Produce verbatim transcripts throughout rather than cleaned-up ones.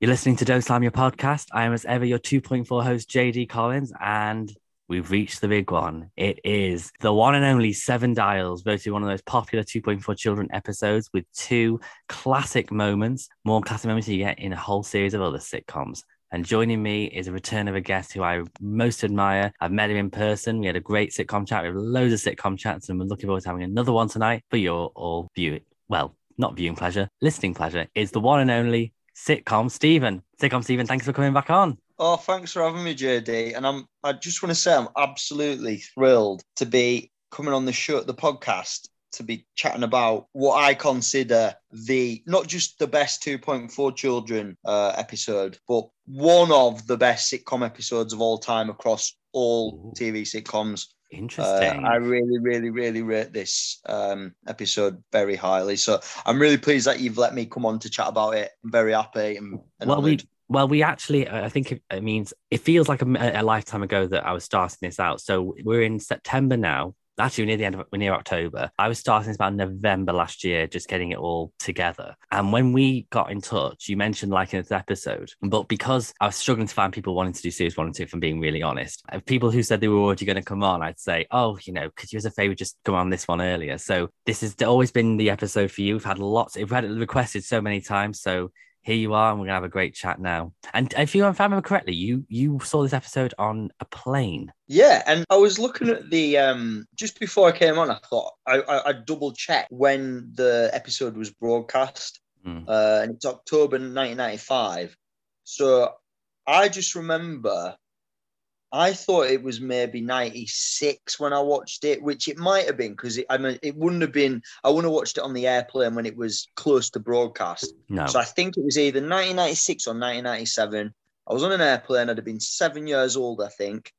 You're listening to Don't Slam Your Podcast. I am, as ever, your two point four host, J D Collins, and we've reached the big one. It is the one and only Seven Dials, voted one of those popular two point four children episodes with two classic moments, more classic moments you get in a whole series of other sitcoms. And joining me is a return of a guest who I most admire. I've met him in person. We had a great sitcom chat. We had loads of sitcom chats, and we're looking forward to having another one tonight for your all viewing, well, not viewing pleasure, listening pleasure. It's the one and only Sitcom Steven. Sitcom Steven, thanks for coming back on. Oh, thanks for having me, J D. And I'm, I just want to say I'm absolutely thrilled to be coming on the show, the podcast, to be chatting about what I consider the, not just the best two point four children uh, episode, but one of the best sitcom episodes of all time across all Ooh. T V sitcoms. Interesting. Uh, I really, really, really rate this um, episode very highly. So I'm really pleased that you've let me come on to chat about it. I'm very happy. And, and well, we, well, we actually, I think it, it means, it feels like a, a lifetime ago that I was starting this out. So we're in September now. Actually, we're near the end of, we're near October. I was starting this about November last year, just getting it all together. And when we got in touch, you mentioned liking this episode, but because I was struggling to find people wanting to do series one and two, if I'm being really honest, people who said they were already going to come on, I'd say, oh, you know, could you as a favour just come on this one earlier? So this has always been the episode for you. We've had lots, we've had it requested so many times. So here you are, and we're going to have a great chat now. And if you if I remember correctly, you you saw this episode on a plane. Yeah, and I was looking at the, um, just before I came on, I thought, I, I, I double-checked when the episode was broadcast, mm. uh, and it's October nineteen ninety-five. So I just remember, I thought it was maybe ninety-six when I watched it, which it might have been, because it, I mean, it wouldn't have been, I wouldn't have watched it on the airplane when it was close to broadcast. No. So I think it was either nineteen ninety-six or nineteen ninety-seven. I was on an airplane. I'd have been seven years old, I think.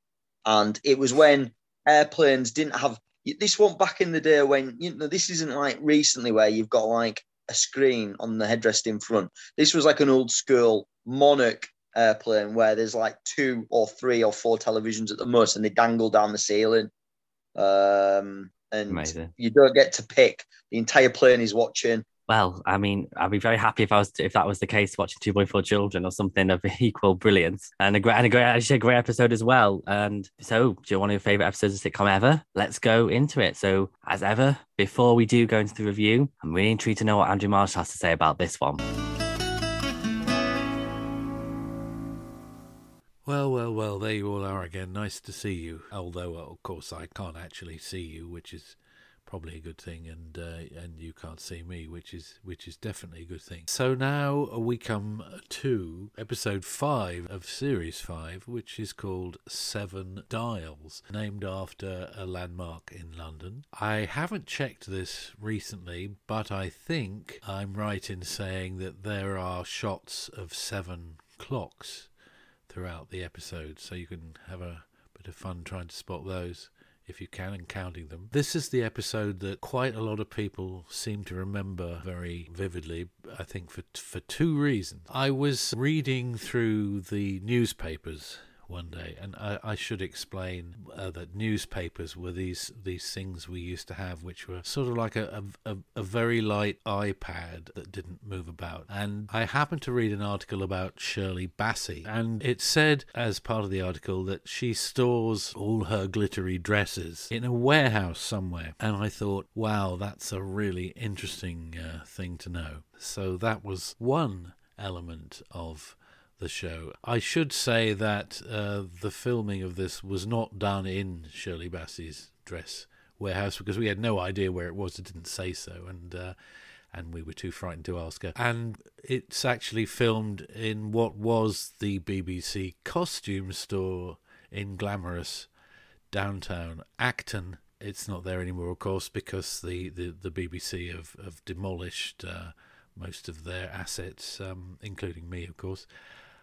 And it was when airplanes didn't have, this wasn't back in the day when, you know, this isn't like recently where you've got like a screen on the headrest in front. This was like an old school Monarch airplane where there's like two or three or four televisions at the most, and they dangle down the ceiling, um and Amazing. You don't get to pick. The entire plane is watching. Well, I mean, I'd be very happy if I was if that was the case, watching two point four children or something of equal brilliance, and a great and a great actually a great episode as well. And so, do you want one of your favorite episodes of sitcom ever? Let's go into it. So, as ever, before we do go into the review, I'm really intrigued to know what Andrew Marshall has to say about this one. Well, well, well, there you all are again. Nice to see you. Although, of course, I can't actually see you, which is probably a good thing, and uh, and you can't see me, which is which is definitely a good thing. So now we come to episode five of series five, which is called Seven Dials, named after a landmark in London. I haven't checked this recently, but I think I'm right in saying that there are shots of seven clocks throughout the episode, so you can have a bit of fun trying to spot those if you can, and counting them. This is the episode that quite a lot of people seem to remember very vividly, I think for for two reasons. I was reading through the newspapers one day, and I, I should explain uh, that newspapers were these these things we used to have, which were sort of like a, a, a very light iPad that didn't move about. And I happened to read an article about Shirley Bassey, and it said, as part of the article, that she stores all her glittery dresses in a warehouse somewhere. And I thought, wow, that's a really interesting uh, thing to know. So that was one element of the show. I should say that uh, the filming of this was not done in Shirley Bassey's dress warehouse, because we had no idea where it was. It didn't say so, and uh, and we were too frightened to ask her. And it's actually filmed in what was the B B C costume store in glamorous downtown Acton. It's not there anymore, of course, because the, the, the B B C have, have demolished uh, most of their assets, um, including me, of course.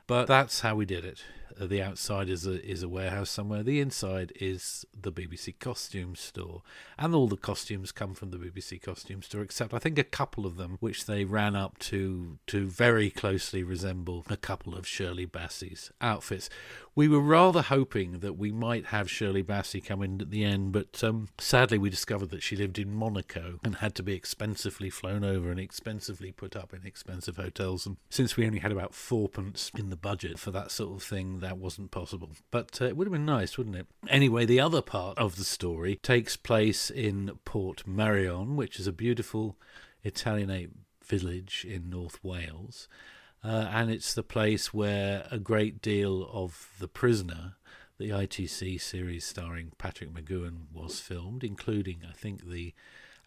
But that's how we did it. The outside is a is a warehouse somewhere. The inside is the B B C costume store. And all the costumes come from the B B C costume store, except I think a couple of them, which they ran up to to very closely resemble a couple of Shirley Bassey's outfits. We were rather hoping that we might have Shirley Bassey come in at the end, but um, sadly we discovered that she lived in Monaco and had to be expensively flown over and expensively put up in expensive hotels. And since we only had about fourpence in the budget for that sort of thing, that wasn't possible. But uh, it would have been nice, wouldn't it? Anyway, the other part of the story takes place in Portmeirion, which is a beautiful Italianate village in North Wales. Uh, and it's the place where a great deal of The Prisoner, the I T C series starring Patrick McGoohan, was filmed, including, I think, the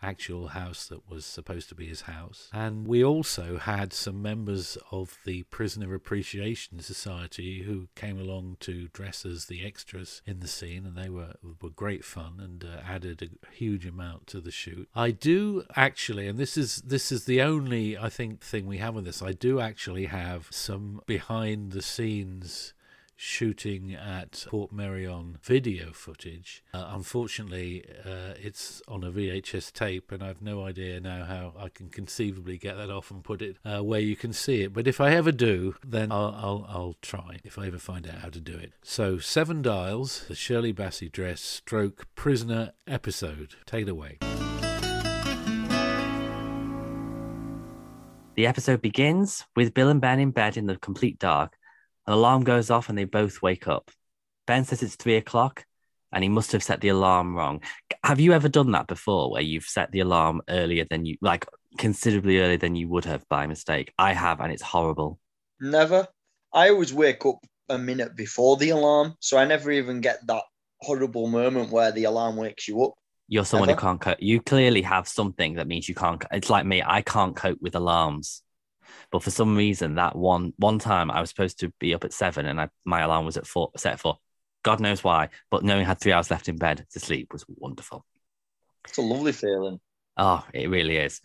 actual house that was supposed to be his house. And we also had some members of the Prisoner Appreciation Society who came along to dress as the extras in the scene, and they were were great fun and uh, added a huge amount to the shoot. I do actually, and this is this is the only, I think, thing we have with this, I do actually have some behind the scenes shooting at Portmeirion video footage. Uh, unfortunately, uh, it's on a V H S tape, and I've no idea now how I can conceivably get that off and put it uh, where you can see it. But if I ever do, then I'll, I'll, I'll try, if I ever find out how to do it. So, Seven Dials, the Shirley Bassey dress stroke Prisoner episode. Take it away. The episode begins with Bill and Ben in bed in the complete dark. An alarm goes off and they both wake up. Ben says it's three o'clock and he must have set the alarm wrong. Have you ever done that before, where you've set the alarm earlier than you, like considerably earlier than you would have by mistake? I have, and it's horrible. Never. I always wake up a minute before the alarm, so I never even get that horrible moment where the alarm wakes you up. You're someone ever. who can't cope. You clearly have something that means you can't. It's like me. I can't cope with alarms. But for some reason, that one one time I was supposed to be up at seven, and I, my alarm was at four, set for God knows why. But knowing I had three hours left in bed to sleep was wonderful. It's a lovely feeling. Oh, it really is.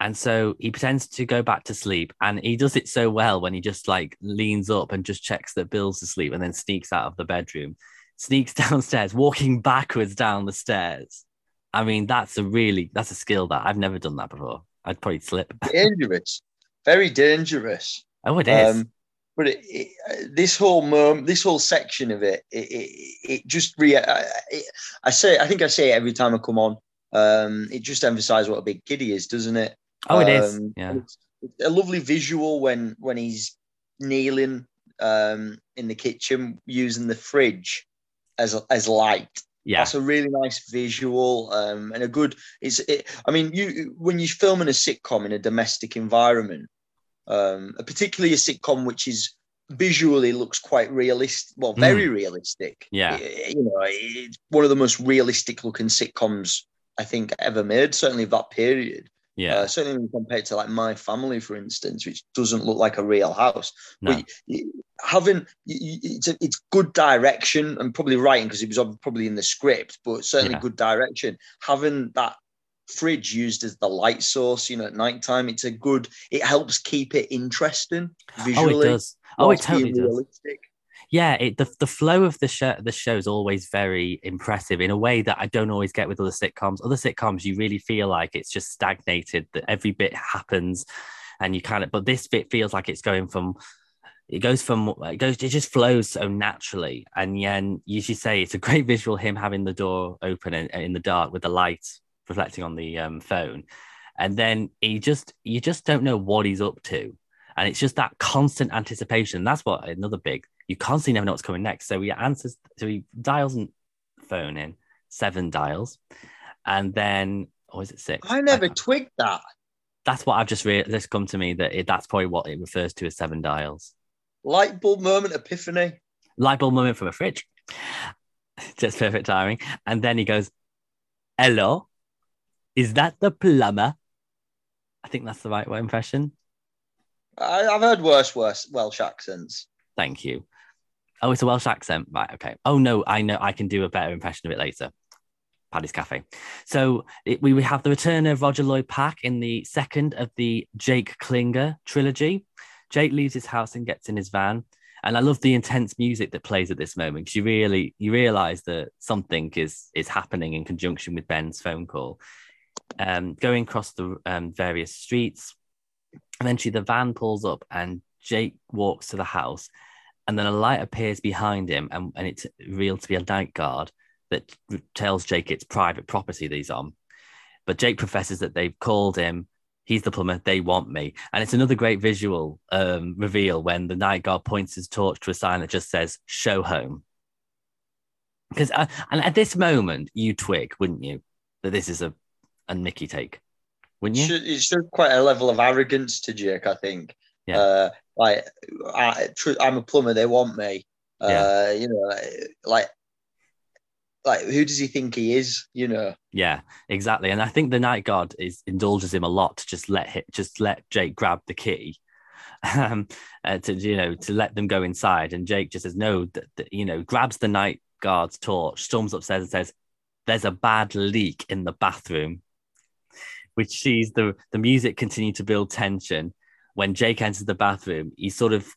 And so he pretends to go back to sleep, and he does it so well when he just like leans up and just checks that Bill's asleep, and then sneaks out of the bedroom, sneaks downstairs, walking backwards down the stairs. I mean, that's a really that's a skill that I've never done that before. I'd probably slip. Dangerous. Very dangerous. Oh, it is. Um, but it, it, this whole moment, this whole section of it, it, it, it just re. I, it, I say, I think I say it every time I come on. Um, it just emphasises what a big kid he is, doesn't it? Oh, it um, is. Yeah. It's, it's a lovely visual when when he's kneeling um, in the kitchen using the fridge as as light. Yeah, that's a really nice visual um, and a good. It's. It, I mean, you when you're filming a sitcom in a domestic environment. Um, particularly a sitcom which is visually looks quite realistic, well, very mm. realistic. Yeah, you know, it's one of the most realistic-looking sitcoms I think ever made. Certainly of that period. Yeah, uh, certainly when compared to like My Family, for instance, which doesn't look like a real house. No. But you, having you, it's a, it's good direction and probably writing because it was probably in the script, but certainly yeah. good direction. Having that fridge used as the light source, you know, at nighttime. It's a good, it helps keep it interesting visually. Oh, it does. Oh, it totally does. Realistic. Yeah, it, the the flow of the show, the show is always very impressive in a way that I don't always get with other sitcoms. Other sitcoms, you really feel like it's just stagnated, that every bit happens and you kind of, but this bit feels like it's going from, it goes from, it goes, it just flows so naturally. And yeah, and you should say it's a great visual, him having the door open and, and in the dark with the light reflecting on the um, phone, and then he just you just don't know what he's up to, and it's just that constant anticipation. That's what another big, you constantly never know what's coming next. So he answers, so he dials and phone in seven dials, and then or is it six? I never I twigged that. That's what I've just re- this come to me that it, that's probably what it refers to as seven dials. Light bulb moment epiphany. Light bulb moment from a fridge. Just perfect timing. And then he goes, "Hello. Is that the plumber?" I think that's the right impression. I, I've heard worse, worse Welsh accents. Thank you. Oh, it's a Welsh accent. Right, okay. Oh, no, I know. I can do a better impression of it later. Paddy's Cafe. So it, we, we have the return of Roger Lloyd-Pack in the second of the Jake Klinger trilogy. Jake leaves his house and gets in his van, And I love the intense music that plays at this moment, because you really you realise that something is is happening in conjunction with Ben's phone call. Um, going across the um, various streets, eventually the van pulls up and Jake walks to the house, and then a light appears behind him, and, and it's revealed to be a night guard that tells Jake it's private property that he's on. But Jake professes that they've called him. He's the plumber. They want me. And it's another great visual um, reveal when the night guard points his torch to a sign that just says "Show Home." Because uh, and at this moment, you twig, wouldn't you, that this is a a Mickey take, wouldn't you? It's just quite a level of arrogance to Jake, I think. Yeah. Uh, like I, I'm a plumber. They want me. Uh, yeah. You know, like. Like, who does he think he is, you know? Yeah, exactly. And I think the night guard is indulges him a lot to just let him, just let Jake grab the key, um, uh, to, you know, to let them go inside. And Jake just says, no, th- th- you know, grabs the night guard's torch, storms upstairs and says, there's a bad leak in the bathroom, which sees the, the music continue to build tension. When Jake enters the bathroom, he sort of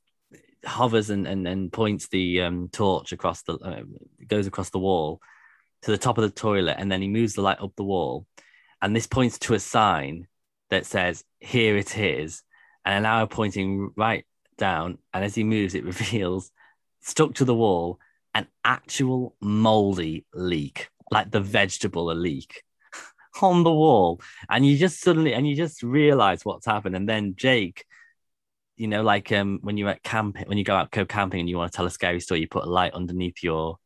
hovers and, and, and points the um, torch across the, uh, goes across the wall, to the top of the toilet, and then he moves the light up the wall. And this points to a sign that says, here it is, and an arrow pointing right down. And as he moves, it reveals, stuck to the wall, an actual mouldy leek, like the vegetable leek, on the wall. And you just suddenly, and you just realise what's happened. And then Jake, you know, like um, when you're at camping, when you go out go camping and you want to tell a scary story, you put a light underneath your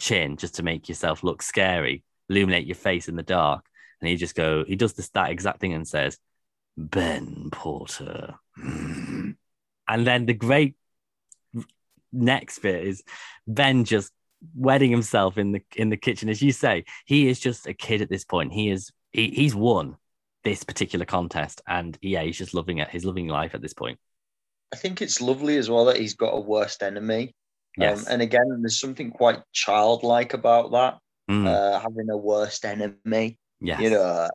chin just to make yourself look scary, illuminate your face in the dark. And he just go he does this that exact thing and says, Ben Porter. And then the great next bit is Ben just wetting himself in the in the kitchen. As you say, he is just a kid at this point. He is he, he's won this particular contest, and yeah, he's just loving it. He's loving life at this point. I think it's lovely as well that he's got a worst enemy. Yes. Um, and again, there's something quite childlike about that, mm. uh, having a worst enemy. Yes. You know, uh,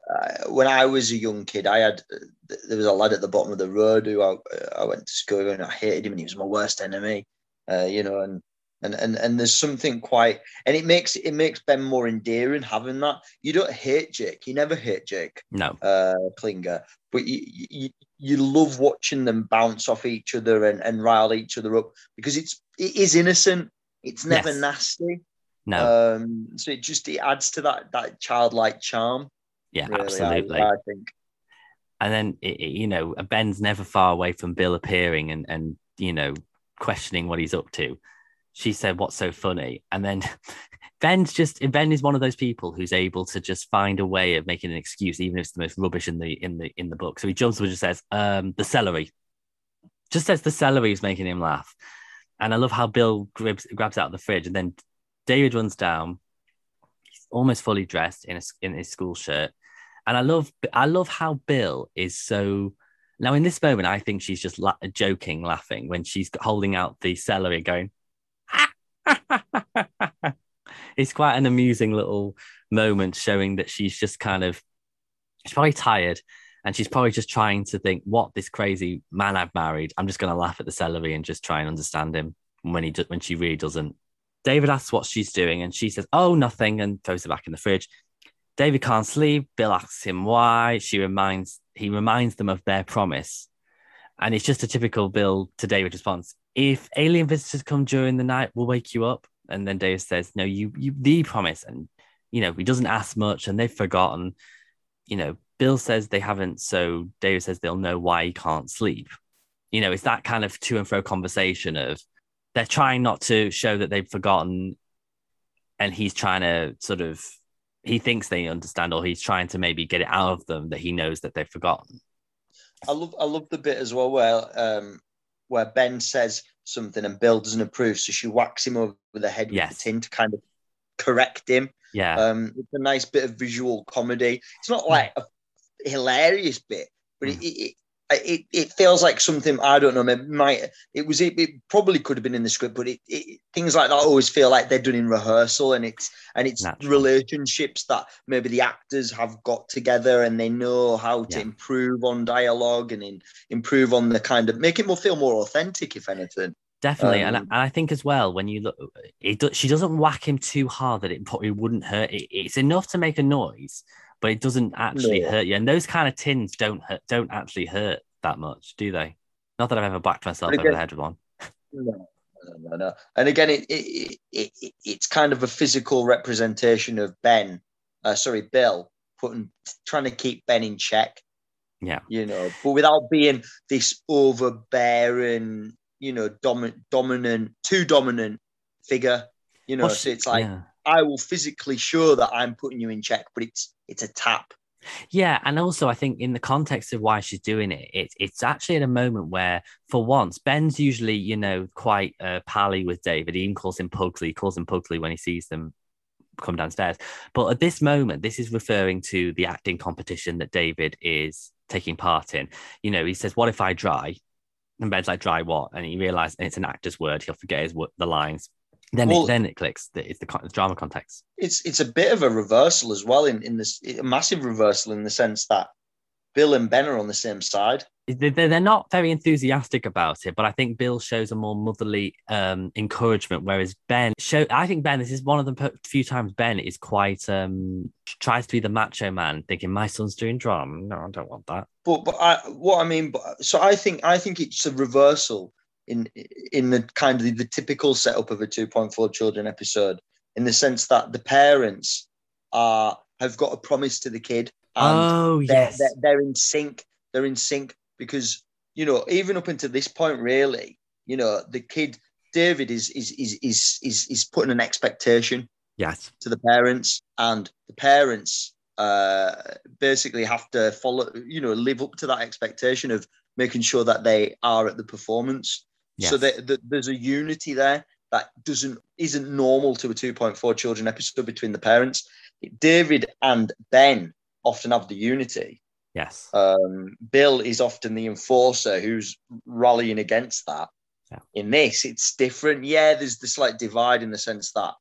when I was a young kid, I had uh, there was a lad at the bottom of the road who I, I went to school and I hated him, and he was my worst enemy. Uh, you know, and, and and and there's something quite, and it makes it makes Ben more endearing having that. You don't hate Jake. You never hate Jake. No, uh, Klinger, but you, you you love watching them bounce off each other and and rile each other up, because it's. It is innocent. It's never yes. nasty. No. Um, so it just it adds to that that childlike charm. Yeah, really, absolutely. I, I think. And then it, it, you know, Ben's never far away from Bill appearing and and you know questioning what he's up to. She said, "What's so funny?" And then Ben's just Ben is one of those people who's able to just find a way of making an excuse, even if it's the most rubbish in the in the in the book. So he jumps up and just says, um, "The celery." Just says the celery is making him laugh. And I love how Bill grabs, grabs out the fridge, and then David runs down. He's almost fully dressed in a, in his school shirt, and I love I love how Bill is so. Now in this moment, I think she's just la- joking, laughing when she's holding out the celery, going. It's quite an amusing little moment, showing that she's just kind of she's probably tired, and she's probably just trying to think, what this crazy man I've married, I'm just going to laugh at the celery and just try and understand him when he do- when she really doesn't. David asks what she's doing, and she says, oh, nothing, and throws it back in the fridge. David can't sleep. Bill asks him why. She reminds He reminds them of their promise. And it's just a typical Bill to David response. If alien visitors come during the night, we'll wake you up. And then David says, no, you, you the promise. And, you know, he doesn't ask much, and they've forgotten, you know, Bill says they haven't, so David says they'll know why he can't sleep. You know, it's that kind of to and fro conversation of they're trying not to show that they've forgotten, and he's trying to sort of, he thinks they understand, or he's trying to maybe get it out of them that he knows that they've forgotten. I love I love the bit as well where, um, where Ben says something and Bill doesn't approve, so she whacks him over the head yes. with the tin to kind of correct him. Yeah. Um, it's a nice bit of visual comedy. It's not like a hilarious bit, but it, it it it feels like something, I don't know, maybe might it was it, it probably could have been in the script, but it, it things like that always feel like they're done in rehearsal, and it's and it's Natural. relationships that maybe the actors have got together, and they know how to yeah. improve on dialogue and in, improve on the kind of make it more feel more authentic, if anything. Definitely, um, and, I, and I think as well, when you look, it do, she doesn't whack him too hard that it probably wouldn't hurt. It, it's enough to make a noise, but it doesn't actually no. hurt you. And those kind of tins don't hurt, don't actually hurt that much, do they? Not that I've ever backed myself again, over the head with one. No, no, no, no. And again, it, it, it, it it's kind of a physical representation of Ben, uh, sorry, Bill, putting trying to keep Ben in check. Yeah, you know, but without being this overbearing, you know, dominant, dominant, too dominant figure, you know, well, so it's like, yeah. I will physically show that I'm putting you in check, but it's it's a tap. Yeah, and also I think in the context of why she's doing it, it it's actually at a moment where, for once, Ben's usually, you know, quite uh, pally with David. He even calls him Pugsley, he calls him Pugsley when he sees them come downstairs. But at this moment, this is referring to the acting competition that David is taking part in. You know, he says, what if I dry? And Ben's like, dry what? And he realised it's an actor's word. He'll forget his the lines. Then, well, it, then it clicks. It's the, the drama context. It's it's a bit of a reversal as well, in, in this, a massive reversal in the sense that Bill and Ben are on the same side. They're not very enthusiastic about it, but I think Bill shows a more motherly um, encouragement, whereas Ben show. I think Ben, this is one of the few times Ben is quite um, tries to be the macho man, thinking my son's doing drama. No, I don't want that. But but I, what I mean, but, so I think I think it's a reversal in in the kind of the, the typical setup of a two point four children episode, in the sense that the parents are have got a promise to the kid. And oh yes, they're, they're, they're in sync. They're in sync. Because, you know, even up until this point, really, you know, the kid, David, is is is is is, is putting an expectation yes. to the parents, and the parents uh, basically have to follow, you know, live up to that expectation of making sure that they are at the performance. Yes. So that, that there's a unity there that doesn't isn't normal to a two point four children episode between the parents. David and Ben often have the unity. Yes. Um, Bill is often the enforcer who's rallying against that. Yeah. In this, it's different. Yeah, there's the slight divide in the sense that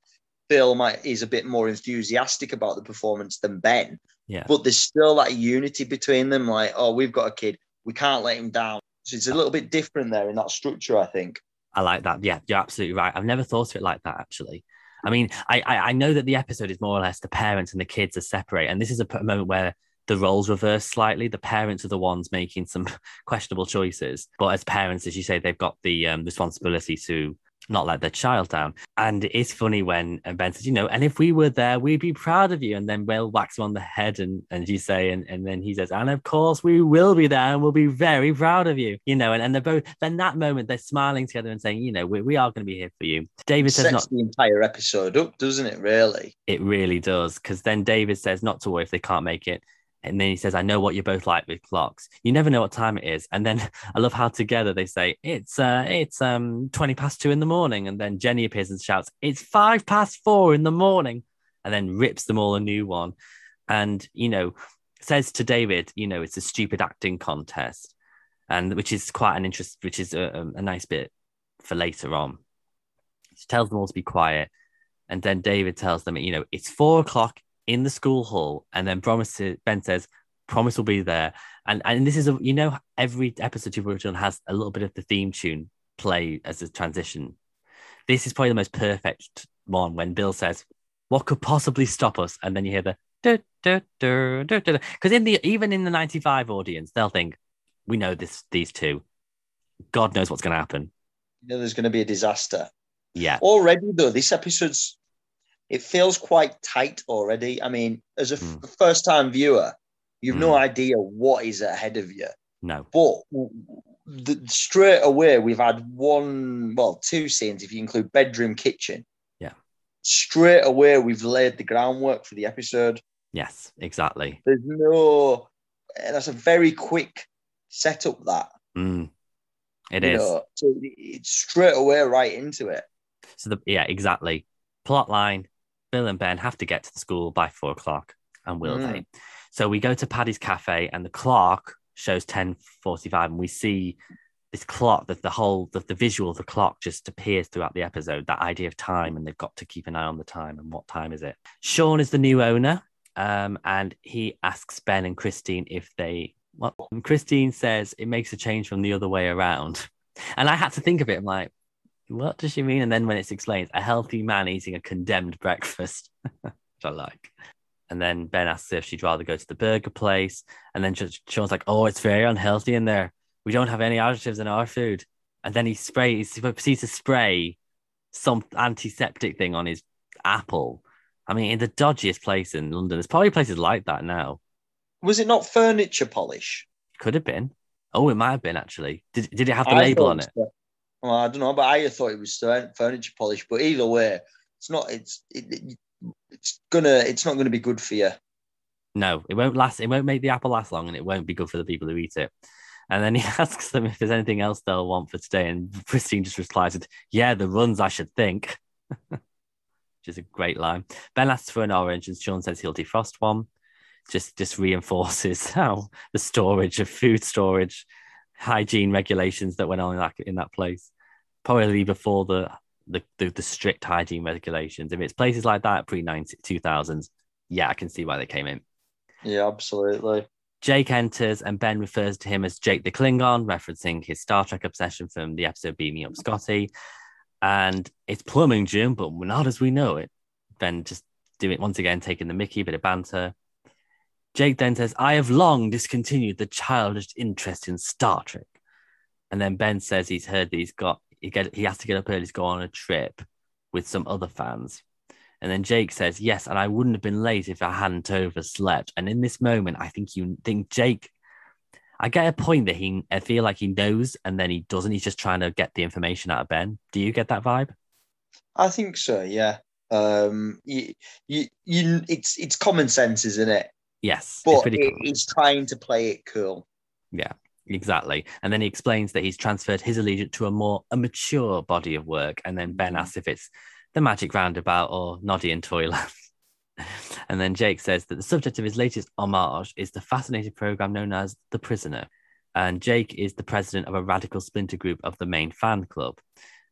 Bill might is a bit more enthusiastic about the performance than Ben. Yeah. But there's still that unity between them. Like, oh, we've got a kid. We can't let him down. So it's a little bit different there in that structure, I think. I like that. Yeah, you're absolutely right. I've never thought of it like that, actually. I mean, I, I, I know that the episode is more or less the parents and the kids are separate. And this is a moment where the roles reverse slightly. The parents are the ones making some questionable choices. But as parents, as you say, they've got the um, responsibility to not let their child down. And it's funny when Ben says, you know, and if we were there, we'd be proud of you. And then Will whacks him on the head and, and you say, and, and then he says, and of course we will be there and we'll be very proud of you. You know, and, and they're both, then that moment they're smiling together and saying, you know, we, we are going to be here for you. David says sets not the entire episode up, doesn't it, really? It really does. Because then David says not to worry if they can't make it. And then he says, I know what you're both like with clocks. You never know what time it is. And then I love how together they say, it's uh, it's um twenty past two in the morning. And then Jenny appears and shouts, it's five past four in the morning. And then rips them all a new one. And, you know, says to David, you know, it's a stupid acting contest. And which is quite an interest, which is a, a nice bit for later on. She tells them all to be quiet. And then David tells them, you know, it's four o'clock. In the school hall, and then promises, Ben says, promise will be there. And and this is, a, you know, every episode you've done has a little bit of the theme tune play as a transition. This is probably the most perfect one when Bill says, what could possibly stop us? And then you hear the, because in the even in the ninety-five audience, they'll think, we know this these two. God knows what's going to happen. You know there's going to be a disaster. Yeah. Already, though, this episode's it feels quite tight already. I mean, as a f- mm. first-time viewer, you've mm. no idea what is ahead of you. No. But the, straight away, we've had one, well, two scenes, if you include bedroom, kitchen. Yeah. Straight away, we've laid the groundwork for the episode. Yes, exactly. There's no... That's a very quick setup, that. Mm. It you is. Know, so it's straight away right into it. So, the yeah, exactly. Plot line. Bill and Ben have to get to the school by four o'clock, and will mm. they? So we go to Paddy's Cafe, and the clock shows ten forty-five, and we see this clock that the whole, that the visual of the clock just appears throughout the episode, that idea of time, and they've got to keep an eye on the time, and what time is it? Sean is the new owner, um, and he asks Ben and Christine if they... Well, and Christine says it makes a change from the other way around. And I had to think of it, I'm like, what does she mean? And then when it's explained, a healthy man eating a condemned breakfast, which I like. And then Ben asks if she'd rather go to the burger place. And then Sean's like, oh, it's very unhealthy in there. We don't have any additives in our food. And then he sprays, he proceeds to spray some antiseptic thing on his apple. I mean, in the dodgiest place in London. There's probably places like that now. Was it not furniture polish? Could have been. Oh, it might have been, actually. Did, did it have the I label on it? it well, I don't know, but I thought it was furniture polish. But either way, it's not. It's it, it's gonna. It's not gonna be good for you. No, it won't last. It won't make the apple last long, and it won't be good for the people who eat it. And then he asks them if there's anything else they'll want for today, and Christine just replies with, "Yeah, the runs, I should think." Which is a great line. Ben asks for an orange and Sean says he'll defrost one. Just just reinforces how the storage of food storage, hygiene regulations that went on in that, in that place. Probably before the, the, the, the strict hygiene regulations. If it's places like that pre two thousands, yeah, I can see why they came in. Yeah, absolutely. Jake enters and Ben refers to him as Jake the Klingon, referencing his Star Trek obsession from the episode Beaming Up Scotty. And it's plumbing, Jim, but not as we know it. Ben just doing it once again, taking the mickey, bit of banter. Jake then says, I have long discontinued the childish interest in Star Trek. And then Ben says he's heard that he's got, he, get, he has to get up early to go on a trip with some other fans. And then Jake says, yes, and I wouldn't have been late if I hadn't overslept. And in this moment, I think you think Jake, I get a point that he, I feel like he knows and then he doesn't. He's just trying to get the information out of Ben. Do you get that vibe? I think so, yeah. Um, you, you, you, it's it's common sense, isn't it? Yes. But it's it, he's trying to play it cool. Yeah, exactly. And then he explains that he's transferred his allegiance to a more a mature body of work. And then Ben asks if it's The Magic Roundabout or Noddy and Toyland. And then Jake says that the subject of his latest homage is the fascinating programme known as The Prisoner. And Jake is the president of a radical splinter group of the main fan club,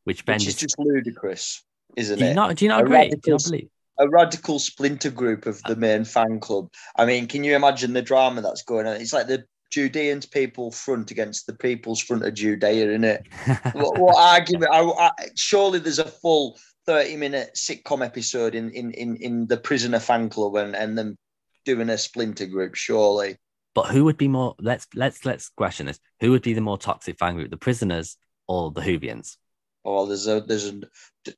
which Ben... Which is just ludicrous, isn't do you it? Not, do you not a agree? Radical, do you not believe? A radical splinter group of the main fan club. I mean, can you imagine the drama that's going on? It's like the Judeans People Front against the People's Front of Judea, isn't it? what, what argument? I, I, surely there's a full... thirty minute sitcom episode in, in, in, in the Prisoner fan club and, and them doing a splinter group, surely. But who would be more, let's let's let's question this. Who would be the more toxic fan group, the Prisoners or the Whovians? Oh, there's a there's a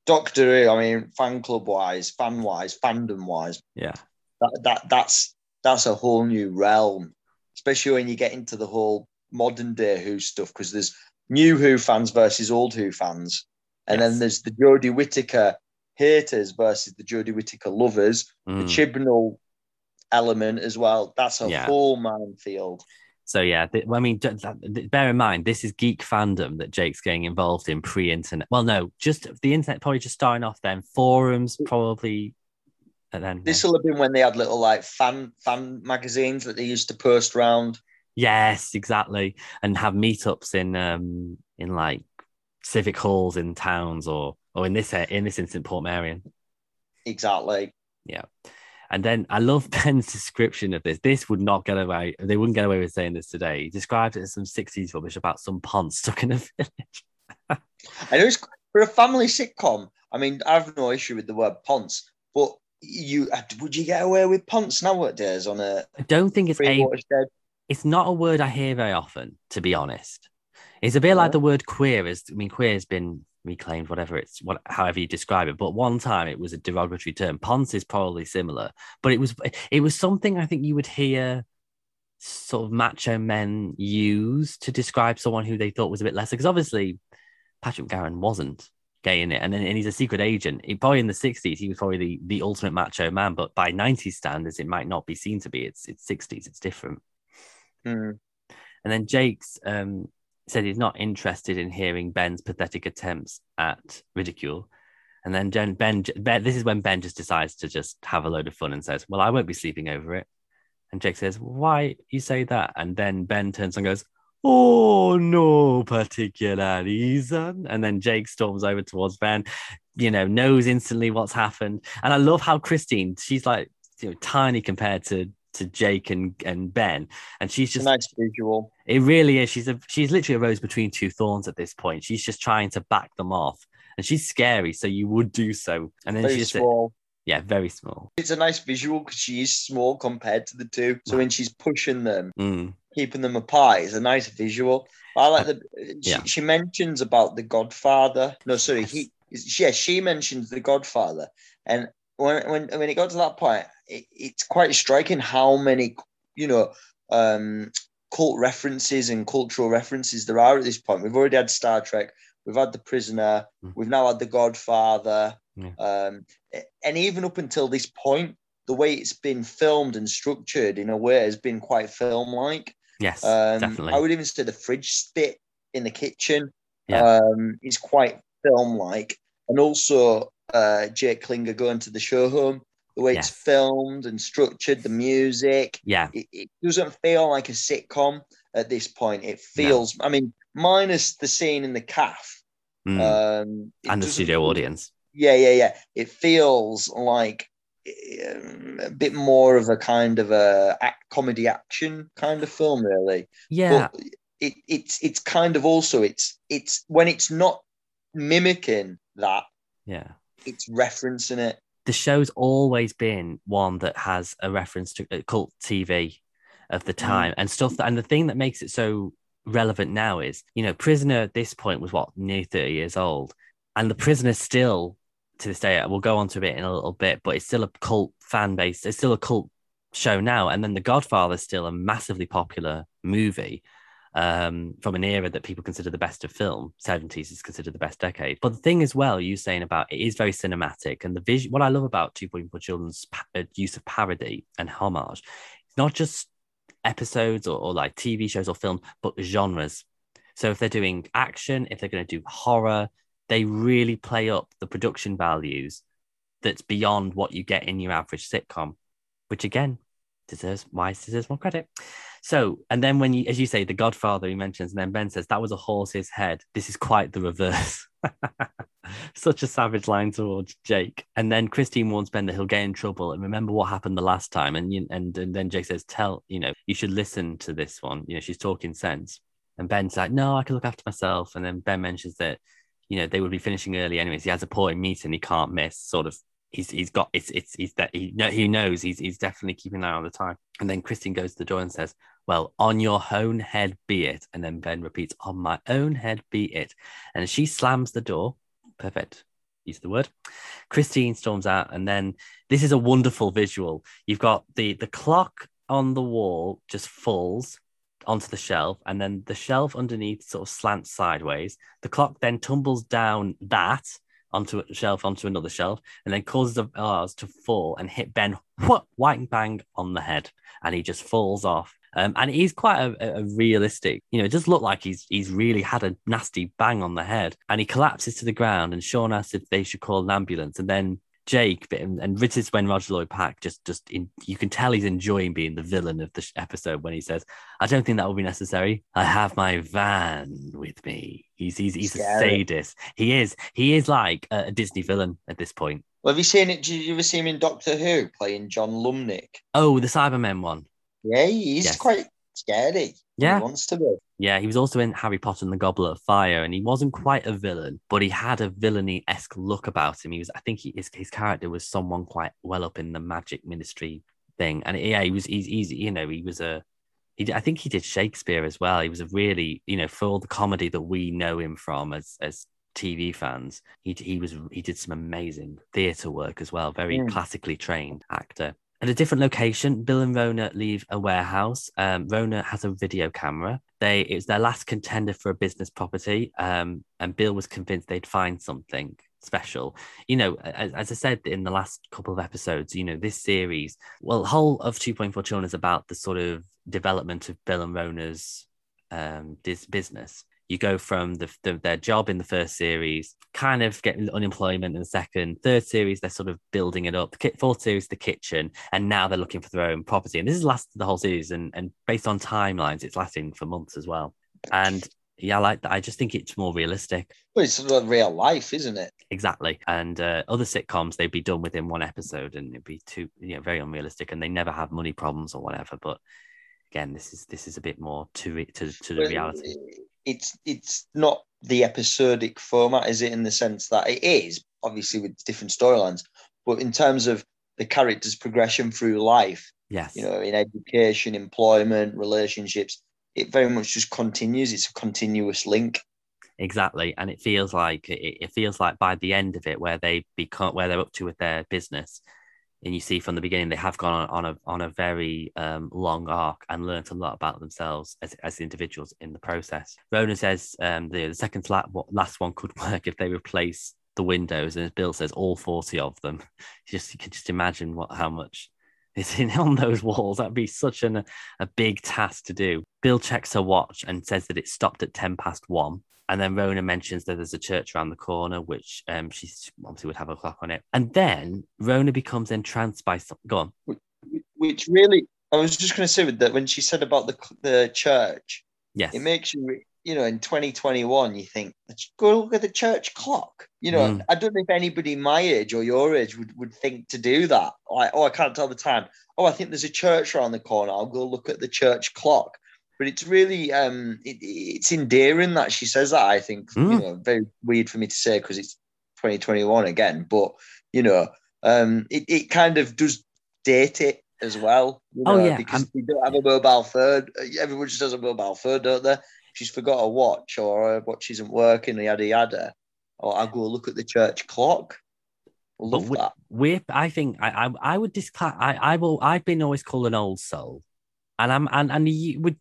Doctor Who, I mean, fan club wise, fan wise, fandom wise. Yeah. That that that's that's a whole new realm. Especially when you get into the whole modern day Who stuff, because there's new Who fans versus old Who fans. And yes. Then there's the Jodie Whittaker haters versus the Jodie Whittaker lovers, mm. the Chibnall element as well. That's a yeah. whole minefield. So, yeah, th- I mean, th- th- bear in mind, this is geek fandom that Jake's getting involved in pre-internet. Well, no, just the internet probably just starting off then. Forums probably. And then this will yeah. have been when they had little like fan fan magazines that they used to post round. Yes, exactly. And have meetups in um in like. civic halls in towns, or or in this in this instance, Portmeirion. Exactly. Yeah, and then I love Ben's description of this. This would not get away. They wouldn't get away with saying this today. He described it as some sixties rubbish about some pond stuck in a village. I know it's for a family sitcom. I mean, I have no issue with the word ponds, but you would you get away with ponds nowadays on a? I don't think it's a. Watershed? It's not a word I hear very often, to be honest. It's a bit like the word queer is. I mean, queer has been reclaimed, whatever it's, what, however you describe it. But one time it was a derogatory term. Ponce is probably similar, but it was it was something I think you would hear sort of macho men use to describe someone who they thought was a bit lesser. Because obviously Patrick McGoohan wasn't gay in it, and then and he's a secret agent. He, probably in the sixties, he was probably the, the ultimate macho man. But by nineties standards, it might not be seen to be. It's it's sixties. It's different. Mm. And then Jake's. Um, said he's not interested in hearing Ben's pathetic attempts at ridicule. And then Ben, ben, ben, this is when Ben just decides to just have a load of fun and says, well, I won't be sleeping over it. And Jake says, why you say that? And then Ben turns and goes, oh, no particular reason. And then Jake storms over towards Ben, you know, knows instantly what's happened. And I love how Christine, she's like, you know, tiny compared to to Jake and, and Ben, and she's just nice visual. It really is. She's a she's literally a rose between two thorns at this point. She's just trying to back them off, and she's scary, so you would do so. And then very she's small. Just, yeah, very small. It's a nice visual because she is small compared to the two. So when she's pushing them, mm. keeping them apart, it's a nice visual. I like the. She, yeah. she mentions about the Godfather. No, sorry, he. Yeah, she mentions the Godfather, and when when when it got to that point, it, it's quite striking how many you know um, cult references and cultural references there are at this point. We've already had Star Trek, we've had The Prisoner, mm. we've now had The Godfather, yeah. um, and even up until this point, the way it's been filmed and structured in a way has been quite film-like. Yes, um, definitely. I would even say the fridge spit in the kitchen yeah. um, is quite film-like. And also uh, Jake Klinger going to the show home, the way yes. it's filmed and structured, the music. Yeah. It, it doesn't feel like a sitcom at this point. It feels, no. I mean, minus the scene in the calf. Mm. Um, and the studio audience. Yeah, yeah, yeah. It feels like um, a bit more of a kind of a act, comedy action kind of film, really. Yeah. But it, it's it's kind of also, it's it's when it's not mimicking that, yeah, it's referencing it. The show's always been one that has a reference to cult T V of the time mm. and stuff that, and the thing that makes it so relevant now is, you know, Prisoner at this point was what, near thirty years old, and The Prisoner still to this day, we'll go on to it in a little bit, but it's still a cult fan base, it's still a cult show now. And then The Godfather is still a massively popular movie Um, from an era that people consider the best of film. seventies is considered the best decade. But the thing as well, you saying about it is very cinematic, and the vision, what I love about two point four Children's pa- use of parody and homage, it's not just episodes or, or like T V shows or film, but genres. So if they're doing action, if they're going to do horror, they really play up the production values that's beyond what you get in your average sitcom, which again, deserves why deserves more credit. So, and then when you, as you say, The Godfather, he mentions, and then Ben says, that was a horse's head. This is quite the reverse. Such a savage line towards Jake. And then Christine warns Ben that he'll get in trouble. And remember what happened the last time. And, you, and, and then Jake says, tell, you know, you should listen to this one. You know, she's talking sense. And Ben's like, no, I can look after myself. And then Ben mentions that, you know, they would be finishing early anyways. He has a important meeting. He can't miss, sort of. He's he's got it's it's he's that he no he knows he's he's definitely keeping an eye on the time. And then Christine goes to the door and says, "Well, on your own head be it." And then Ben repeats, "On my own head be it." And she slams the door. Perfect. Use the word. Christine storms out, and then this is a wonderful visual. You've got the the clock on the wall just falls onto the shelf, and then the shelf underneath sort of slants sideways. The clock then tumbles down that. onto a shelf, onto another shelf, and then causes the vase to fall and hit Ben what, white and bang on the head, and he just falls off. Um, and he's quite a, a realistic, you know, it does look like he's he's really had a nasty bang on the head, and he collapses to the ground, and Sean asks if they should call an ambulance, and then Jake, and, and this is when Roger Lloyd-Pack just, just in, you can tell he's enjoying being the villain of the episode when he says, I don't think that will be necessary. I have my van with me. He's he's, he's a sadist. He is. He is like a, a Disney villain at this point. Well, have you seen it? Did you ever see him in Doctor Who playing John Lumnick? Oh, the Cybermen one. Yeah, he's yes. quite scary. Yeah. He wants to be. Yeah, he was also in Harry Potter and the Goblet of Fire, and he wasn't quite a villain, but he had a villainy-esque look about him. He was, I think, he, his his character was someone quite well up in the magic ministry thing, and yeah, he was he's easy, you know, he was a, he I think he did Shakespeare as well. He was a really, you know, for all the comedy that we know him from as as T V fans, he he was he did some amazing theatre work as well. Very mm. classically trained actor. At a different location, Bill and Rona leave a warehouse. Um, Rona has a video camera. They it was their last contender for a business property, um, and Bill was convinced they'd find something special. You know, as, as I said in the last couple of episodes, you know, this series, well, the whole of two point four Children is about the sort of development of Bill and Rona's um, dis- business. You go from the, the, their job in the first series, kind of getting unemployment in the second, third series, they're sort of building it up. The kit, fourth series, the kitchen, and now they're looking for their own property. And this has lasted the whole series, and, and based on timelines, it's lasting for months as well. And yeah, I like that. I just think it's more realistic. Well, it's sort of real life, isn't it? Exactly. And uh, other sitcoms, they'd be done within one episode and it'd be too, you know, very unrealistic, and they never have money problems or whatever. But again, this is this is a bit more to re- to to the well, reality. It's it's not the episodic format, is it? In the sense that it is obviously with different storylines, but in terms of the character's progression through life, yes, you know, in education, employment, relationships, it very much just continues. It's a continuous link. Exactly. And it feels like it, it feels like by the end of it, where they become, where they're up to with their business, and you see from the beginning they have gone on, on a on a very um, long arc and learnt a lot about themselves as as individuals in the process. Rona says um, the, the second to last one could work if they replace the windows, and as Bill says, all forty of them. Just you can just imagine what how much is in on those walls. That'd be such an, a big task to do. Bill checks her watch and says that it stopped at ten past one. And then Rona mentions that there's a church around the corner, which um, she obviously would have a clock on it. And then Rona becomes entranced by something. Go on. Which really, I was just going to say with that, when she said about the the church, yes, it makes you, you know, in twenty twenty-one, you think, let's go look at the church clock. You know, mm. I don't know if anybody my age or your age would, would think to do that. Like, oh, I can't tell the time. Oh, I think there's a church around the corner. I'll go look at the church clock. But it's really, um, it, it's endearing that she says that, I think. Mm. You know, very weird for me to say because it's twenty twenty-one again. But, you know, um, it, it kind of does date it as well. You know, oh, yeah. Because we don't have a mobile phone. Everyone just has a mobile phone, don't they? She's forgot a watch or her watch isn't working, yada, yada. Or I'll go look at the church clock. Love but that. We're, I think, I I, I would disclaim, I, I will, I've been always called an old soul. And I'm and and you would